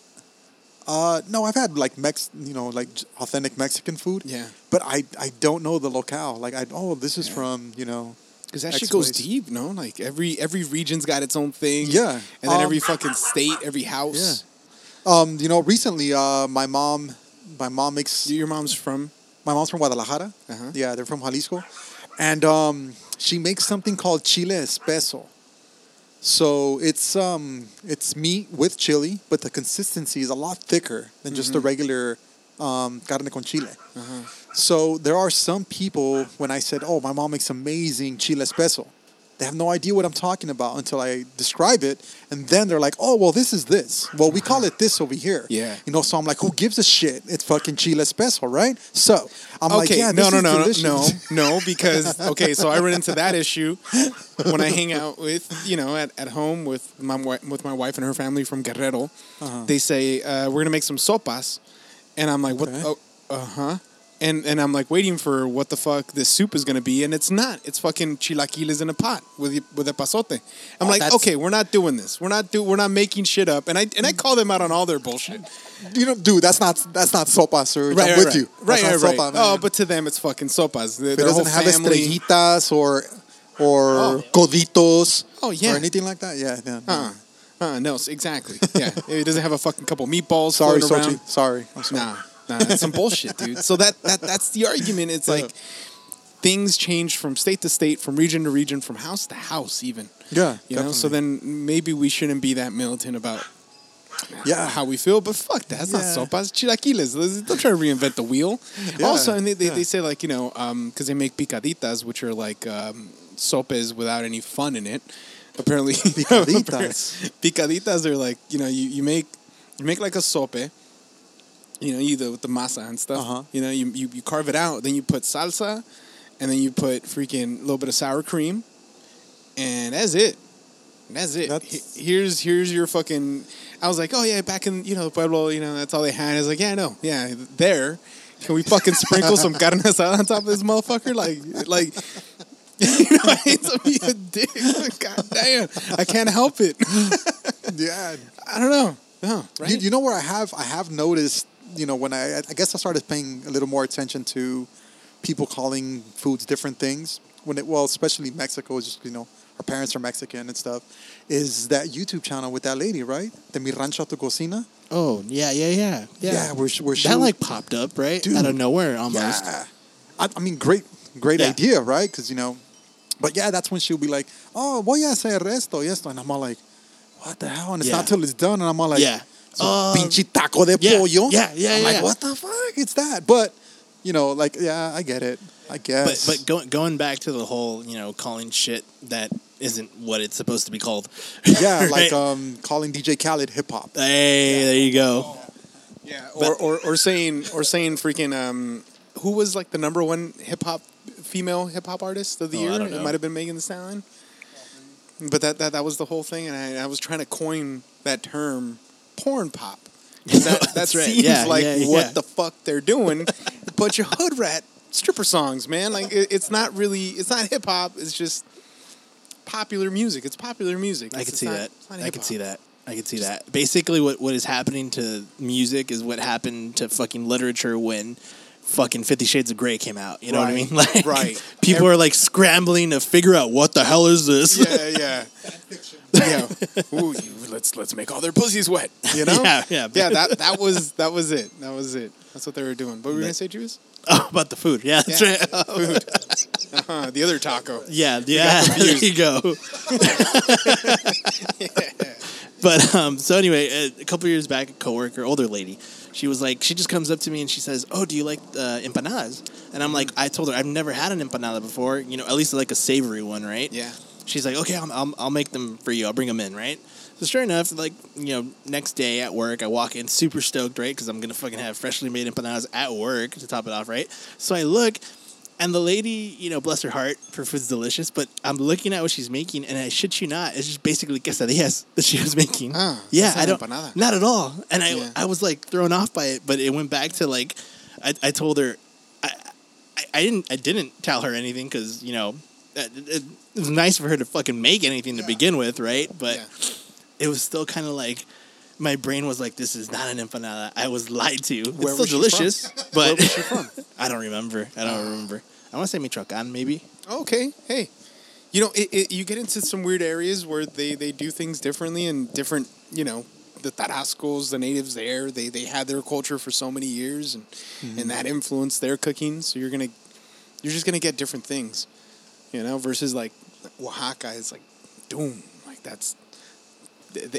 No, I've had like authentic Mexican food. Yeah, but I don't know the locale. Like this is from, you know, because that shit goes deep. No, like every region's got its own thing. Yeah, and then every fucking state, every house. Yeah. You know, recently, my mom makes. Your mom's from? My mom's from Guadalajara. Uh-huh. Yeah, they're from Jalisco, and she makes something called chile espeso. So it's meat with chili, but the consistency is a lot thicker than just the regular carne con chile. Uh-huh. So there are some people, when I said, oh, my mom makes amazing chile espeso, they have no idea what I'm talking about until I describe it. And then they're like, oh, well, this is this. Well, we call it this over here. Yeah. You know, so I'm like, who gives a shit? It's fucking chile espeso, right? So I'm like, yeah, no, because, okay, so I run into that issue when I hang out with, you know, at home with my wife and her family from Guerrero. Uh-huh. They say, we're going to make some sopas. And I'm like, okay. What? Oh, uh-huh. And I'm like waiting for what the fuck this soup is gonna be, and it's not. It's fucking chilaquiles in a pot with a pasote. I'm like, okay, we're not doing this. We're not making shit up. And I call them out on all their bullshit. You know, dude, that's not sopas, sir. Right, I'm with you. Right, that's right, sopa, right. Man. Oh, but to them, it's fucking sopas. It doesn't have estrellitas or coditos. Oh yeah, or anything like that. Yeah, yeah. No. Uh-uh. No, exactly. Yeah, it doesn't have a fucking couple meatballs. Sorry, Sochi. Sorry, I'm sorry. Nah. That's some bullshit, dude. So that's the argument. It's like things change from state to state, from region to region, from house to house even. Yeah, you definitely know? So then maybe we shouldn't be that militant about how we feel. But fuck that. That's not sopas. Chilaquiles. Don't try to reinvent the wheel. Yeah. Also, and they say, like, you know, because they make picaditas, which are like sopes without any fun in it. Apparently. Picaditas. Picaditas are like, you know, you make like a sope. You know, either with the masa and stuff. Uh-huh. You know, you carve it out. Then you put salsa, and then you put freaking a little bit of sour cream, and that's it. Here's your fucking. I was like, oh yeah, back in, you know, Pueblo, you know, that's all they had. I was like, yeah, I know, yeah, there. Can we fucking sprinkle some carne asada on top of this motherfucker? Like. You know, I hate to be a dick. God damn, I can't help it. Yeah, I don't know. No, right? You know where I have noticed, you know, when I guess I started paying a little more attention to people calling foods different things especially Mexico, is just, you know, our parents are Mexican and stuff, is that YouTube channel with that lady, right? The Mi Rancho Tu Cocina. Oh, yeah. Yeah, where she, that like popped up, right? Dude, out of nowhere almost. Yeah. I mean, great idea, right? Cuz, you know, but yeah, that's when she'll be like, "Oh, voy a hacer esto y esto." And I'm all like, what the hell? And it's not till it's done. And I'm all like, so, pinche taco de pollo. Yeah. I'm like, what the fuck? It's that. But you know, like, yeah, I get it, I guess. But going back to the whole, you know, calling shit that isn't what it's supposed to be called. Yeah, right? Like calling DJ Khaled hip hop. Hey, yeah. There you go. Yeah, or saying freaking who was like the number one hip hop female hip hop artist of the year? I don't know. It might have been Megan Thee Stallion. But that was the whole thing, and I was trying to coin that term, porn pop. That seems what the fuck they're doing. Bunch of hood rat stripper songs, man. Like it's not hip hop. It's just popular music. It's popular music. I could see that. Basically, what is happening to music is what happened to fucking literature when fucking 50 Shades of Grey came out. You know what I mean? Like, right. People are like scrambling to figure out what the hell is this. Yeah. Ooh, let's make all their pussies wet. You know? Yeah. That was it. That was it. That's what they were doing. But were you gonna say, Jeebus? Oh, about the food. Yeah, that's right. Food. The other taco. Yeah. There you go. Yeah. But so anyway, a couple years back, a coworker, older lady, she was like, she just comes up to me and she says, "Oh, do you like empanadas?" And I'm like, I told her I've never had an empanada before, you know, at least like a savory one, right? Yeah. She's like, "Okay, I'll make them for you. I'll bring them in, right?" So sure enough, like, you know, next day at work, I walk in super stoked, right? Because I'm gonna fucking have freshly made empanadas at work to top it off, right? So I look. And the lady, you know, bless her heart, her food's delicious, but I'm looking at what she's making, and I shit you not, it's just basically quesadillas that she was making. Ah, yeah, I don't, empanada. Not at all. And I was, like, thrown off by it, but it went back to, like, I told her, I didn't tell her anything, because, you know, it was nice for her to fucking make anything to begin with, right? But it was still kind of like, my brain was like, this is not an empanada. I was lied to. Where it's still delicious, from? But where was she from? I don't remember. I want to say Michoacan, maybe. Okay. Hey, you know, you get into some weird areas where they do things differently and different, you know, the Tarascos, the natives there, they had their culture for so many years and that influenced their cooking. So you're just going to get different things, you know, versus like Oaxaca is like doom. Like that's,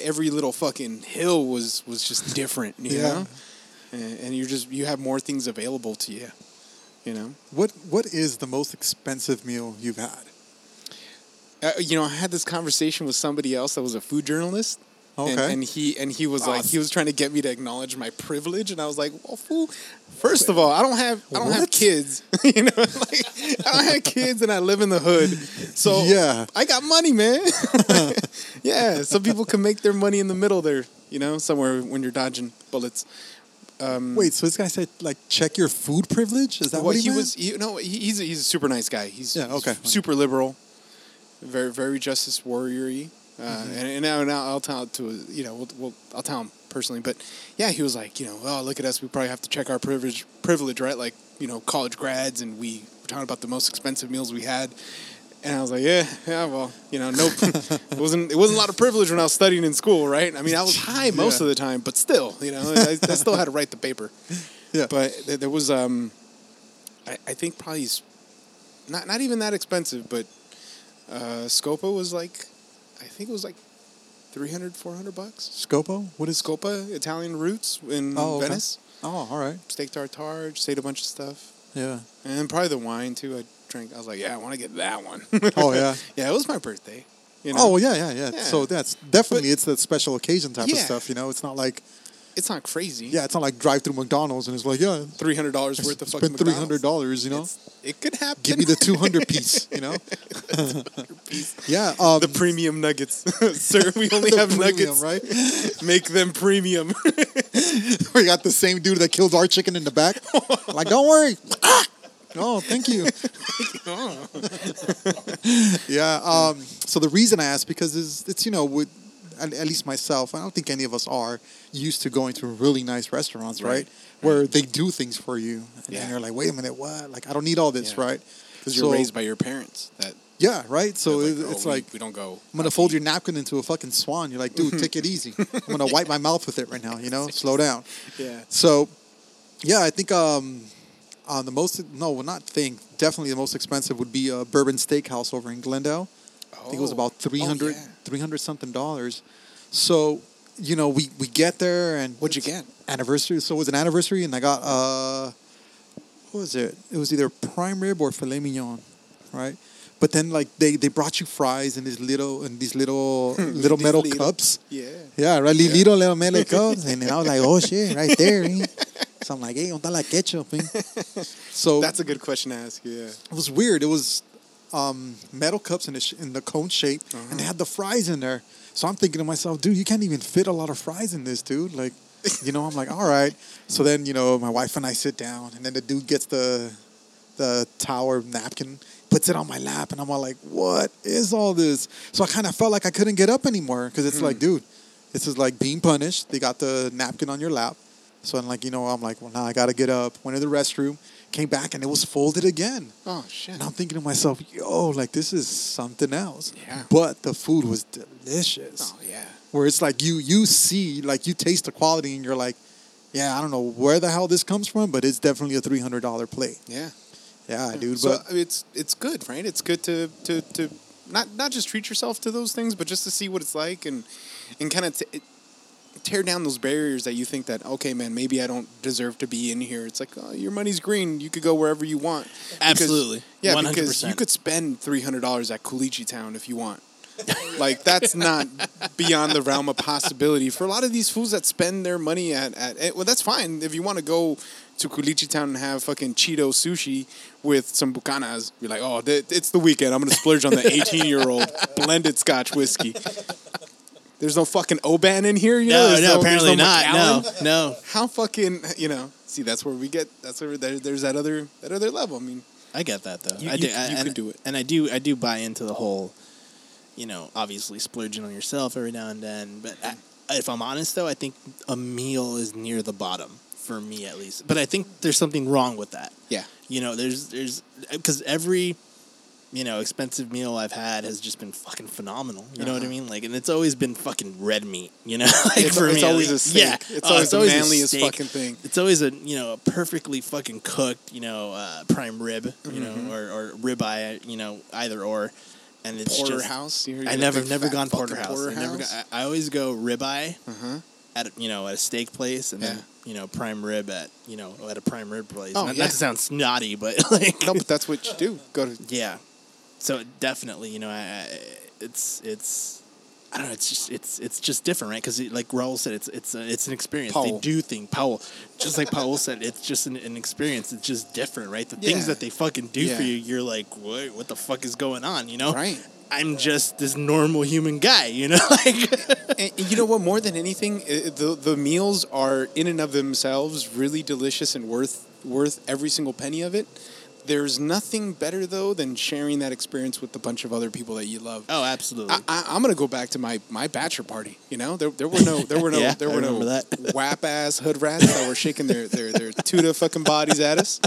every little fucking hill was just different, you know? And you have more things available to you, you know? What is the most expensive meal you've had? You know, I had this conversation with somebody else that was a food journalist. Okay. And he was like, he was trying to get me to acknowledge my privilege, and I was like, well, fool, first of all, I don't have kids, you know, like, I don't have kids, and I live in the hood, so I got money, man. Yeah, some people can make their money in the middle there, you know, somewhere when you're dodging bullets. Wait, so this guy said, like, check your food privilege? Is that what he meant? He's a super nice guy. He's super liberal, very very justice warrior-y. And now I'll tell it to, you know, I'll tell him personally, but yeah, he was like, you know, oh, look at us. We probably have to check our privilege, right? Like, you know, college grads, and we were talking about the most expensive meals we had. And I was like, well, you know, nope. It wasn't a lot of privilege when I was studying in school. Right. I mean, I was high most of the time, but still, you know, I still had to write the paper, but there was, I think probably not even that expensive, but, Scopa was like, I think it was like $300-$400. Scopa? What is Scopa? Italian roots in Venice. Okay. Oh, all right. Steak tartare, just ate a bunch of stuff. Yeah. And probably the wine, too. I drank. I was like, I want to get that one. Oh, yeah. Yeah, it was my birthday. You know? Oh, yeah. So that's definitely, it's that special occasion type of stuff, you know? It's not like... It's not crazy. Yeah, it's not like drive through McDonald's and it's like, $300 worth of fucking McDonald's. $300, you know? It could happen. Give me the 200 piece, you know? Yeah. The premium nuggets. Sir, we only have premium nuggets. Right? Make them premium. We got the same dude that killed our chicken in the back. Like, don't worry. No, thank you. Yeah. So the reason I asked, because it's you know, with... At least myself, I don't think any of us are used to going to really nice restaurants, right? Where they do things for you. And you're like, wait a minute, what? Like, I don't need all this, right? Because you're raised by your parents. Right? So like, we don't go. I'm going to fold your napkin into a fucking swan. You're like, dude, take it easy. I'm going to wipe my mouth with it right now, you know? Slow down. Yeah. So, yeah, I think definitely the most expensive would be a Bourbon Steakhouse over in Glendale. I think it was about $300-something. So, you know, we get there and... What'd you get? Anniversary. So it was an anniversary, and I got what was it? It was either prime rib or filet mignon, right? But then like they brought you fries in these little metal cups. Yeah. Yeah, right. Yeah. Little metal cups. And then I was like, oh shit, right there. Eh? So I'm like, hey, on la ketchup. Eh? So that's a good question to ask. Yeah. It was weird. It was metal cups in the cone shape, uh-huh. and they had the fries in there. So I'm thinking to myself, dude, you can't even fit a lot of fries in this, dude. Like, you know, I'm like, all right. So then, you know, my wife and I sit down, and then the dude gets the tower napkin, puts it on my lap, and I'm all like, what is all this? So I kind of felt like I couldn't get up anymore because it's like, dude, this is like being punished. They got the napkin on your lap. So I'm like, you know, I'm like, well, now I got to get up. Went to the restroom, came back, and it was folded again. Oh, shit. And I'm thinking to myself, yo, like, this is something else. Yeah. But the food was delicious. Oh, yeah. Where it's like you see, like, you taste the quality, and you're like, yeah, I don't know where the hell this comes from, but it's definitely a $300 plate. Yeah. Yeah, dude. So but it's good, right? It's good to not just treat yourself to those things, but just to see what it's like and kind of tear down those barriers that you think that, okay, man, maybe I don't deserve to be in here. It's like, oh, your money's green. You could go wherever you want. Absolutely. Yeah, 100%. Because you could spend $300 at Kulichi Town if you want. Like, that's not beyond the realm of possibility. For a lot of these fools that spend their money well, that's fine. If you want to go to Kulichi Town and have fucking Cheeto sushi with some bucanas, you're like, oh, it's the weekend. I'm going to splurge on the 18-year-old blended Scotch whiskey. There's no fucking Oban in here, you know? No, apparently not. McAllen. No. How fucking, you know? See, that's where we get. That's where there's that other level. I mean, I get that though. You could do it, and I do buy into the whole, you know, obviously splurging on yourself every now and then. But if I'm honest though, I think a meal is near the bottom for me at least. But I think there's something wrong with that. Yeah. You know, there's because every, you know, expensive meal I've had has just been fucking phenomenal. You know what I mean? Like, and it's always been fucking red meat, you know? Like, it's always a steak. Yeah. It's always the manliest fucking thing. It's always a, you know, a perfectly fucking cooked, you know, prime rib, you know, or ribeye, you know, either or. And it's porterhouse? I've never gone porterhouse. I always go ribeye at a steak place and then, you know, prime rib at a prime rib place. Oh, not to sound snotty, but like. No, but that's what you do. Go to. Yeah. So definitely, you know, I don't know, it's just different, right? Because like Raúl said, it's an experience. They do things, just like Paul said, it's just an experience. It's just different, right? The things that they fucking do for you, you're like, what the fuck is going on? You know, right? I'm just this normal human guy, you know. Like, and you know what? More than anything, the meals are in and of themselves really delicious and worth every single penny of it. There's nothing better, though, than sharing that experience with a bunch of other people that you love. Oh, absolutely. I'm going to go back to my bachelor party, you know? There were no yeah, there were no WAP-ass hood rats that were shaking their Tudor fucking bodies at us.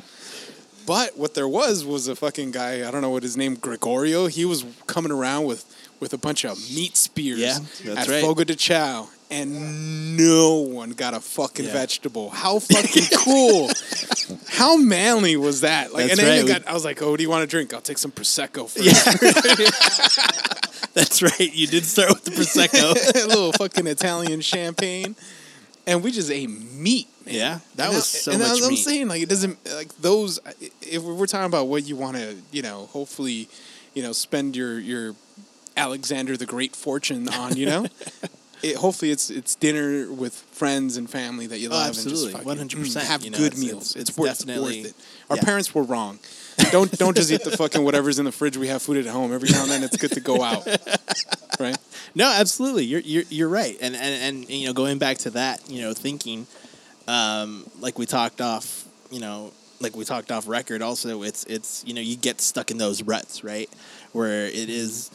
But what there was a fucking guy, I don't know what his name, Gregorio. He was coming around with a bunch of meat spears at Fogo de Chao. And no one got a fucking vegetable. How fucking cool! How manly was that? Like, that's and then I was like, "Oh, what do you want to drink? I'll take some Prosecco first." Yeah. That's right. You did start with the Prosecco, a little fucking Italian champagne, and we just ate meat. Man. Yeah, that was so much meat. I'm saying, like, it doesn't like those. If we're talking about what you want to, you know, hopefully, you know, spend your Alexander the Great fortune on, you know. Hopefully, it's dinner with friends and family that you love. Oh, absolutely, 100%. Have good meals. It's worth it. Our parents were wrong. Don't just eat the fucking whatever's in the fridge. We have food at home. Every now and then, it's good to go out. Right? No, absolutely. You're right. And you know, going back to that, you know, thinking, like we talked off, you know, like we talked off record. Also, it's you know, you get stuck in those ruts, right? Where it is.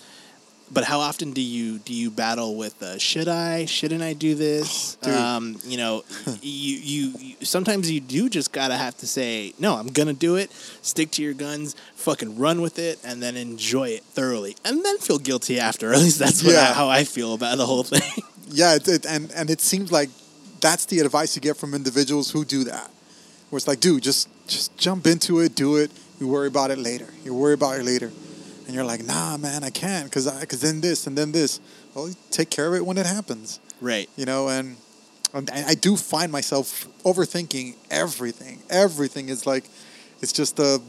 But how often do you battle with should I, shouldn't I do this? Oh, you know, you sometimes you do just gotta have to say no. I'm gonna do it. Stick to your guns. Fucking run with it, and then enjoy it thoroughly, and then feel guilty after. At least that's how I feel about the whole thing. Yeah, and it seems like that's the advice you get from individuals who do that. Where it's like, dude, just jump into it, do it. You worry about it later. And you're like, nah, man, I can't because then this and then this. Well, you take care of it when it happens. Right. You know, and I do find myself overthinking everything. Everything is like, It's just a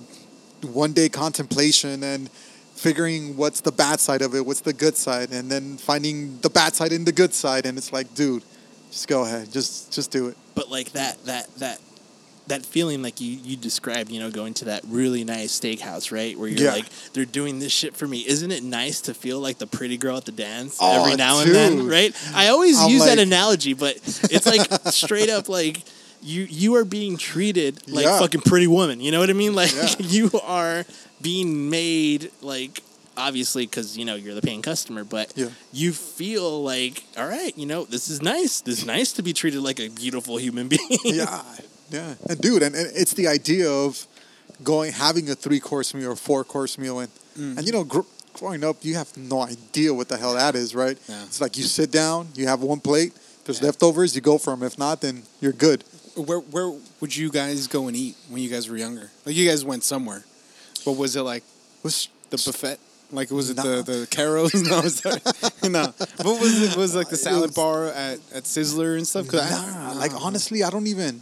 one-day contemplation and figuring what's the bad side of it, what's the good side, and then finding the bad side and the good side. And it's like, dude, just go ahead. Just do it. But like that feeling like you described, you know, going to that really nice steakhouse, right? Where you're like, they're doing this shit for me. Isn't it nice to feel like the pretty girl at the dance every now and then, right? I always use that analogy, but it's like straight up like you are being treated like fucking Pretty Woman. You know what I mean? Like you are being made like, obviously, because, you know, you're the paying customer, but you feel like, all right, you know, this is nice. This is nice to be treated like a beautiful human being. Yeah. Yeah, and dude, and it's the idea of having a 3-course meal or 4-course meal, and you know, growing up, you have no idea what the hell that is, right? Yeah. It's like you sit down, you have one plate, there's leftovers, you go for them. If not, then you're good. Where would you guys go and eat when you guys were younger? Like you guys went somewhere, but was it like the buffet? Like was it the Caro's? No, sorry. No. What was it? Was it like the salad bar at Sizzler and stuff? Honestly, I don't even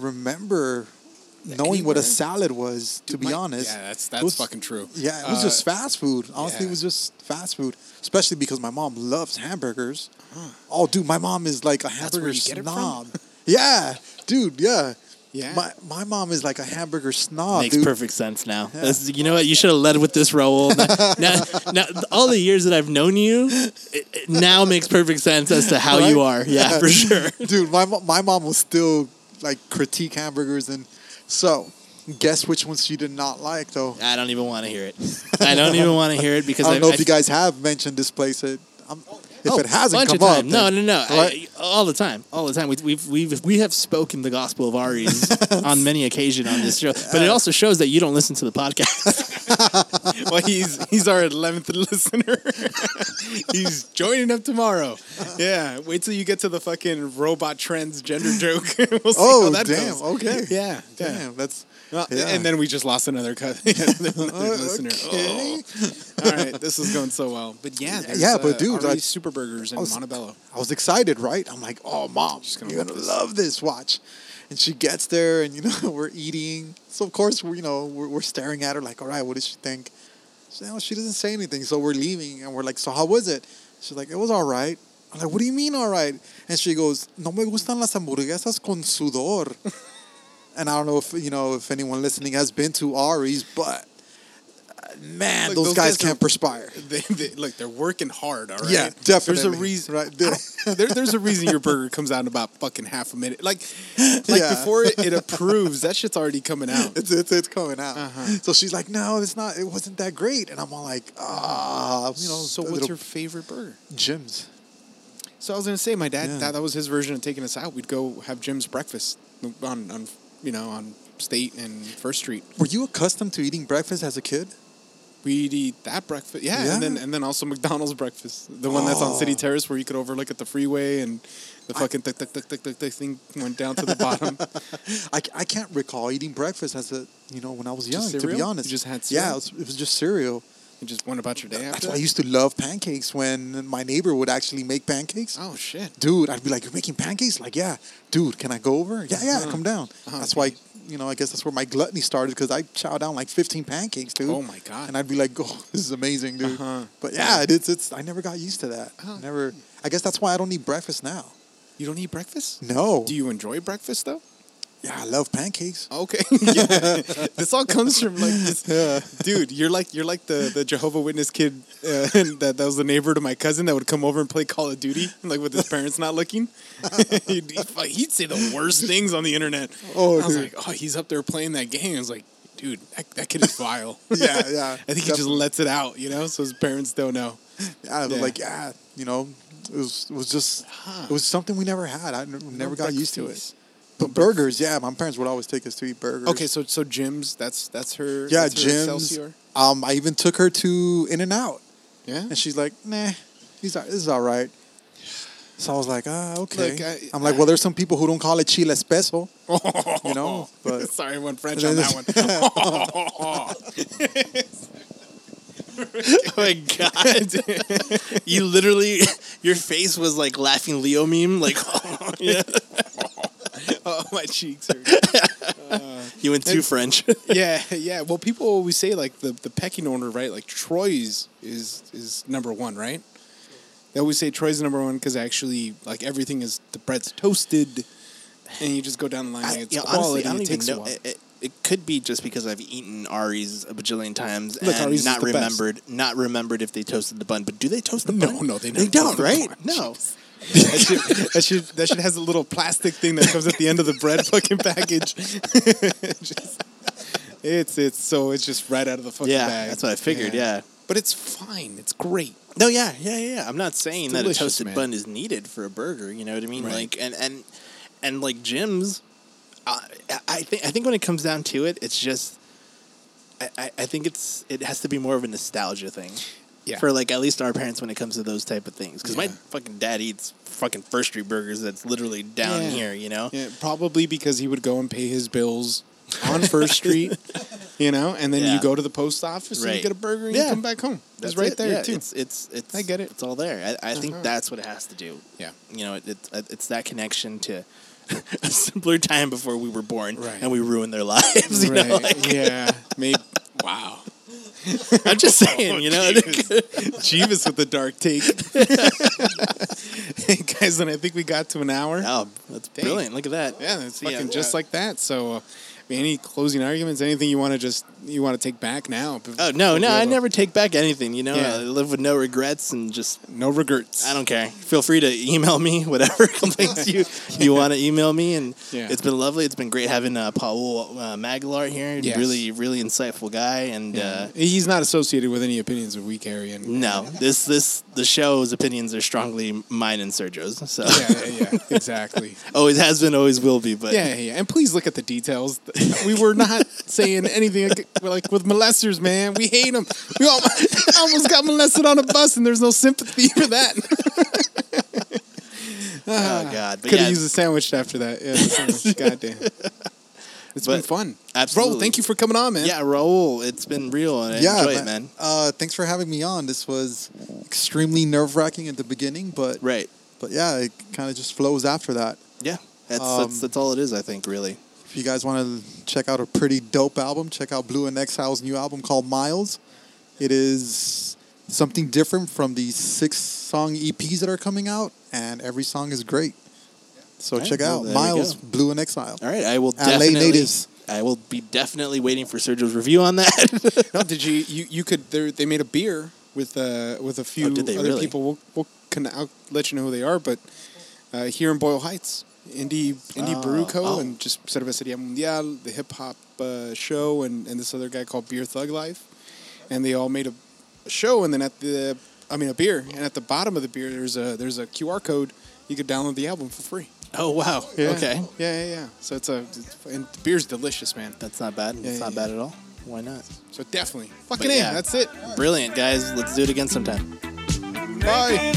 remember knowing what a salad was, to be honest. Yeah, that's fucking true. Yeah, it was just fast food. Honestly, it was just fast food, especially because my mom loves hamburgers. Oh, dude, my mom is like a hamburger snob. Yeah, dude, yeah. Yeah. My mom is like a hamburger snob. Makes perfect sense now. Yeah. You know what? You should have led with this, Raul. Now, all the years that I've known you, it now makes perfect sense as to how you are. Yeah, for sure. Dude, my mom was still like critique hamburgers, and so guess which ones you did not like though. I don't even want to hear it. I don't even want to hear it because I don't know if you guys have mentioned this place. If it hasn't come up, no. Right? All the time. We have spoken the gospel of Ari's on many occasions on this show, but it also shows that you don't listen to the podcast. Well, he's our 11th listener. He's joining up tomorrow. Yeah, wait till you get to the fucking robot transgender joke. We'll see how that goes. Okay. Yeah. Damn. That's. Well, and then we just lost another another listener. Okay. Oh. All right, this is going so well. But but dude, Ari's Super Burgers in Montebello. I was excited, right? I'm like, oh, mom, you're going to love this. Watch. And she gets there, and, you know, we're eating. So, of course, we're staring at her like, all right, what does she think? She doesn't say anything, so we're leaving. And we're like, so how was it? She's like, it was all right. I'm like, what do you mean all right? And she goes, no me gustan las hamburguesas con sudor. And I don't know if anyone listening has been to Ari's, but man, those guys can't perspire. They're working hard, all right? Yeah, definitely. There's a reason, right? There's a reason your burger comes out in about fucking half a minute. Before it approves, that shit's already coming out. It's coming out. Uh-huh. So she's like, no, it's not. It wasn't that great. And I'm all like, you know. So what's your favorite burger? Jim's. So I was gonna say, my dad, that was his version of taking us out. We'd go have Jim's breakfast on State and First Street. Were you accustomed to eating breakfast as a kid? We'd eat that breakfast, and then also McDonald's breakfast, the one that's on City Terrace where you could overlook at the freeway and the fucking thing went down to the bottom. I can't recall eating breakfast as when I was young. To be honest, you just had cereal. Yeah, it was just cereal. You just went about your day after? That's why I used to love pancakes when my neighbor would actually make pancakes. Oh, shit. Dude, I'd be like, you're making pancakes? Like, yeah. Dude, can I go over? Yeah, yeah, come down. Oh, that's why, I guess that's where my gluttony started, because I chowed down like 15 pancakes, dude. Oh, my God. And I'd be like, oh, this is amazing, dude. Uh-huh. But, yeah, it's I never got used to that. Oh. Never. I guess that's why I don't eat breakfast now. You don't eat breakfast? No. Do you enjoy breakfast, though? Yeah, I love pancakes. Okay. Yeah. This all comes from like this. Yeah. Dude, you're like the Jehovah's Witness kid that was the neighbor to my cousin that would come over and play Call of Duty like with his parents not looking. He'd say the worst things on the internet. Oh, I was like, oh, he's up there playing that game. I was like, dude, that kid is vile. Yeah. I think he just lets it out, so his parents don't know. Yeah, but it was just it was something we never had. I never got used to it. But burgers, yeah. My parents would always take us to eat burgers. Okay, so Jim's, that's her. Yeah, that's her Jim's. I even took her to In-N-Out. Yeah, and she's like, nah, this is all right. So I was like, okay. Look, I'm like, well, there's some people who don't call it chile espeso. But sorry, I went French on that one. Oh my God! You literally, your face was like laughing Leo meme, like. Yeah. Oh, my cheeks hurt. You went through French. Yeah. Well, people always say, like, the pecking order, right? Like, Troy's is number one, right? They always say Troy's number one because actually, like, everything is, the bread's toasted, and you just go down the line. It's quality. Honestly, I don't even know. It could be just because I've eaten Ari's a bajillion times and Ari's not remembered if they toasted the bun. But do they toast the bun? No, they never. They don't, right? No. That shit has a little plastic thing that comes at the end of the bread fucking package. It's just right out of the fucking bag. Yeah, that's what I figured. Yeah. But it's fine. It's great. No, yeah. I'm not saying that a toasted bun is needed for a burger. You know what I mean? Right. Like and like Jim's. I think when it comes down to it, it's just I think it has to be more of a nostalgia thing. Yeah. For, like, at least our parents when it comes to those type of things. Because my fucking dad eats fucking First Street burgers that's literally down here, you know? Yeah, probably because he would go and pay his bills on First Street, you know? And then you go to the post office and you get a burger and you come back home. That's right there, too. It's I get it. It's all there. I think that's what it has to do. Yeah. You know, it's that connection to a simpler time before we were born. Right. And we ruined their lives, you know? Like, yeah. Maybe. Wow. I'm just saying, you know. Jeebus with the dark take. Hey, guys, and I think we got to an hour. Oh, that's brilliant. Look at that. Yeah, that's fucking just like that. So, any closing arguments? Anything you want to take back now? Oh, no, I never take back anything, you know. Yeah. I live with no regrets and just... No regrets. I don't care. Feel free to email me, whatever complaints you want to email me. And it's been lovely. It's been great having Paul Magalar here. Yes. Really, really insightful guy. And he's not associated with any opinions that we carry. No. The show's opinions are strongly mine and Sergio's. So. Yeah, exactly. Always has been, always will be. But yeah. And please look at the details. We were not saying anything like with molesters, man. We hate them. We almost got molested on a bus, and there's no sympathy for that. Oh, God. Could have used a sandwich after that. Yeah, goddamn. It's been fun. Absolutely. Raul, thank you for coming on, man. Yeah, Raul, it's been real, and I enjoy it, man. Thanks for having me on. This was extremely nerve-wracking at the beginning, but, it kind of just flows after that. Yeah, that's all it is, I think, really. If you guys want to check out a pretty dope album, check out Blue and Exile's new album called Miles. It is something different from the 6-song EPs that are coming out, and every song is great. So check out Miles, Blue and Exile. All right, I will definitely... LA natives. I will be definitely waiting for Sergio's review on that. No, did you could... They made a beer with a few other people. I'll let you know who they are, but here in Boyle Heights... Indie Brew Co. And just Cerveza Mundial, the hip-hop show, and this other guy called Beer Thug Life. And they all made a show, and then a beer. And at the bottom of the beer, there's a QR code. You could download the album for free. Oh, wow. Yeah. Okay. Yeah. So and the beer's delicious, man. That's not bad. Yeah, it's not bad at all. Why not? So definitely. Fucking that's it. Brilliant, guys. Let's do it again sometime. Bye.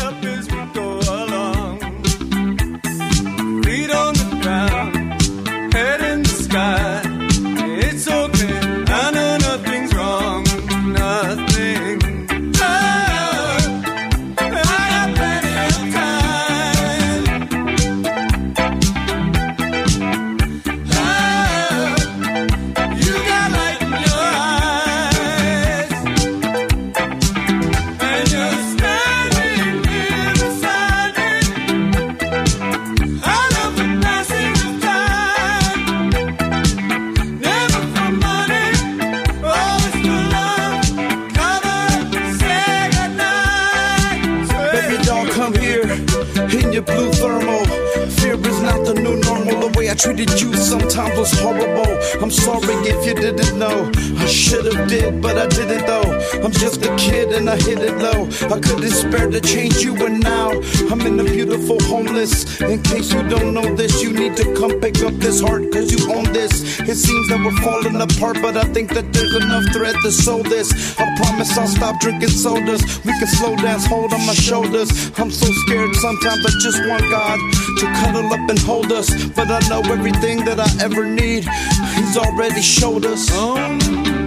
On the ground, head in the sky, it's okay, I know nothing's wrong, nothing, I have plenty of time, you got light in your eyes, and you're standing here beside me, blue thermal. Fear is not the new normal. The way I treated you sometimes was horrible. I'm sorry if you didn't know. I should have did, but I didn't though. I'm just a kid and I hit it low. I couldn't spare to change you, and now I'm in a beautiful homeless. In case you don't know this, you need to come pick up this heart, cause you own this. It seems that we're falling apart, but I think that there's enough thread to sew this. I promise I'll stop drinking sodas. We can slow dance, hold on my shoulders. I'm so scared sometimes I just want God to cuddle up and hold us, but I know everything that I ever need, He's already showed us.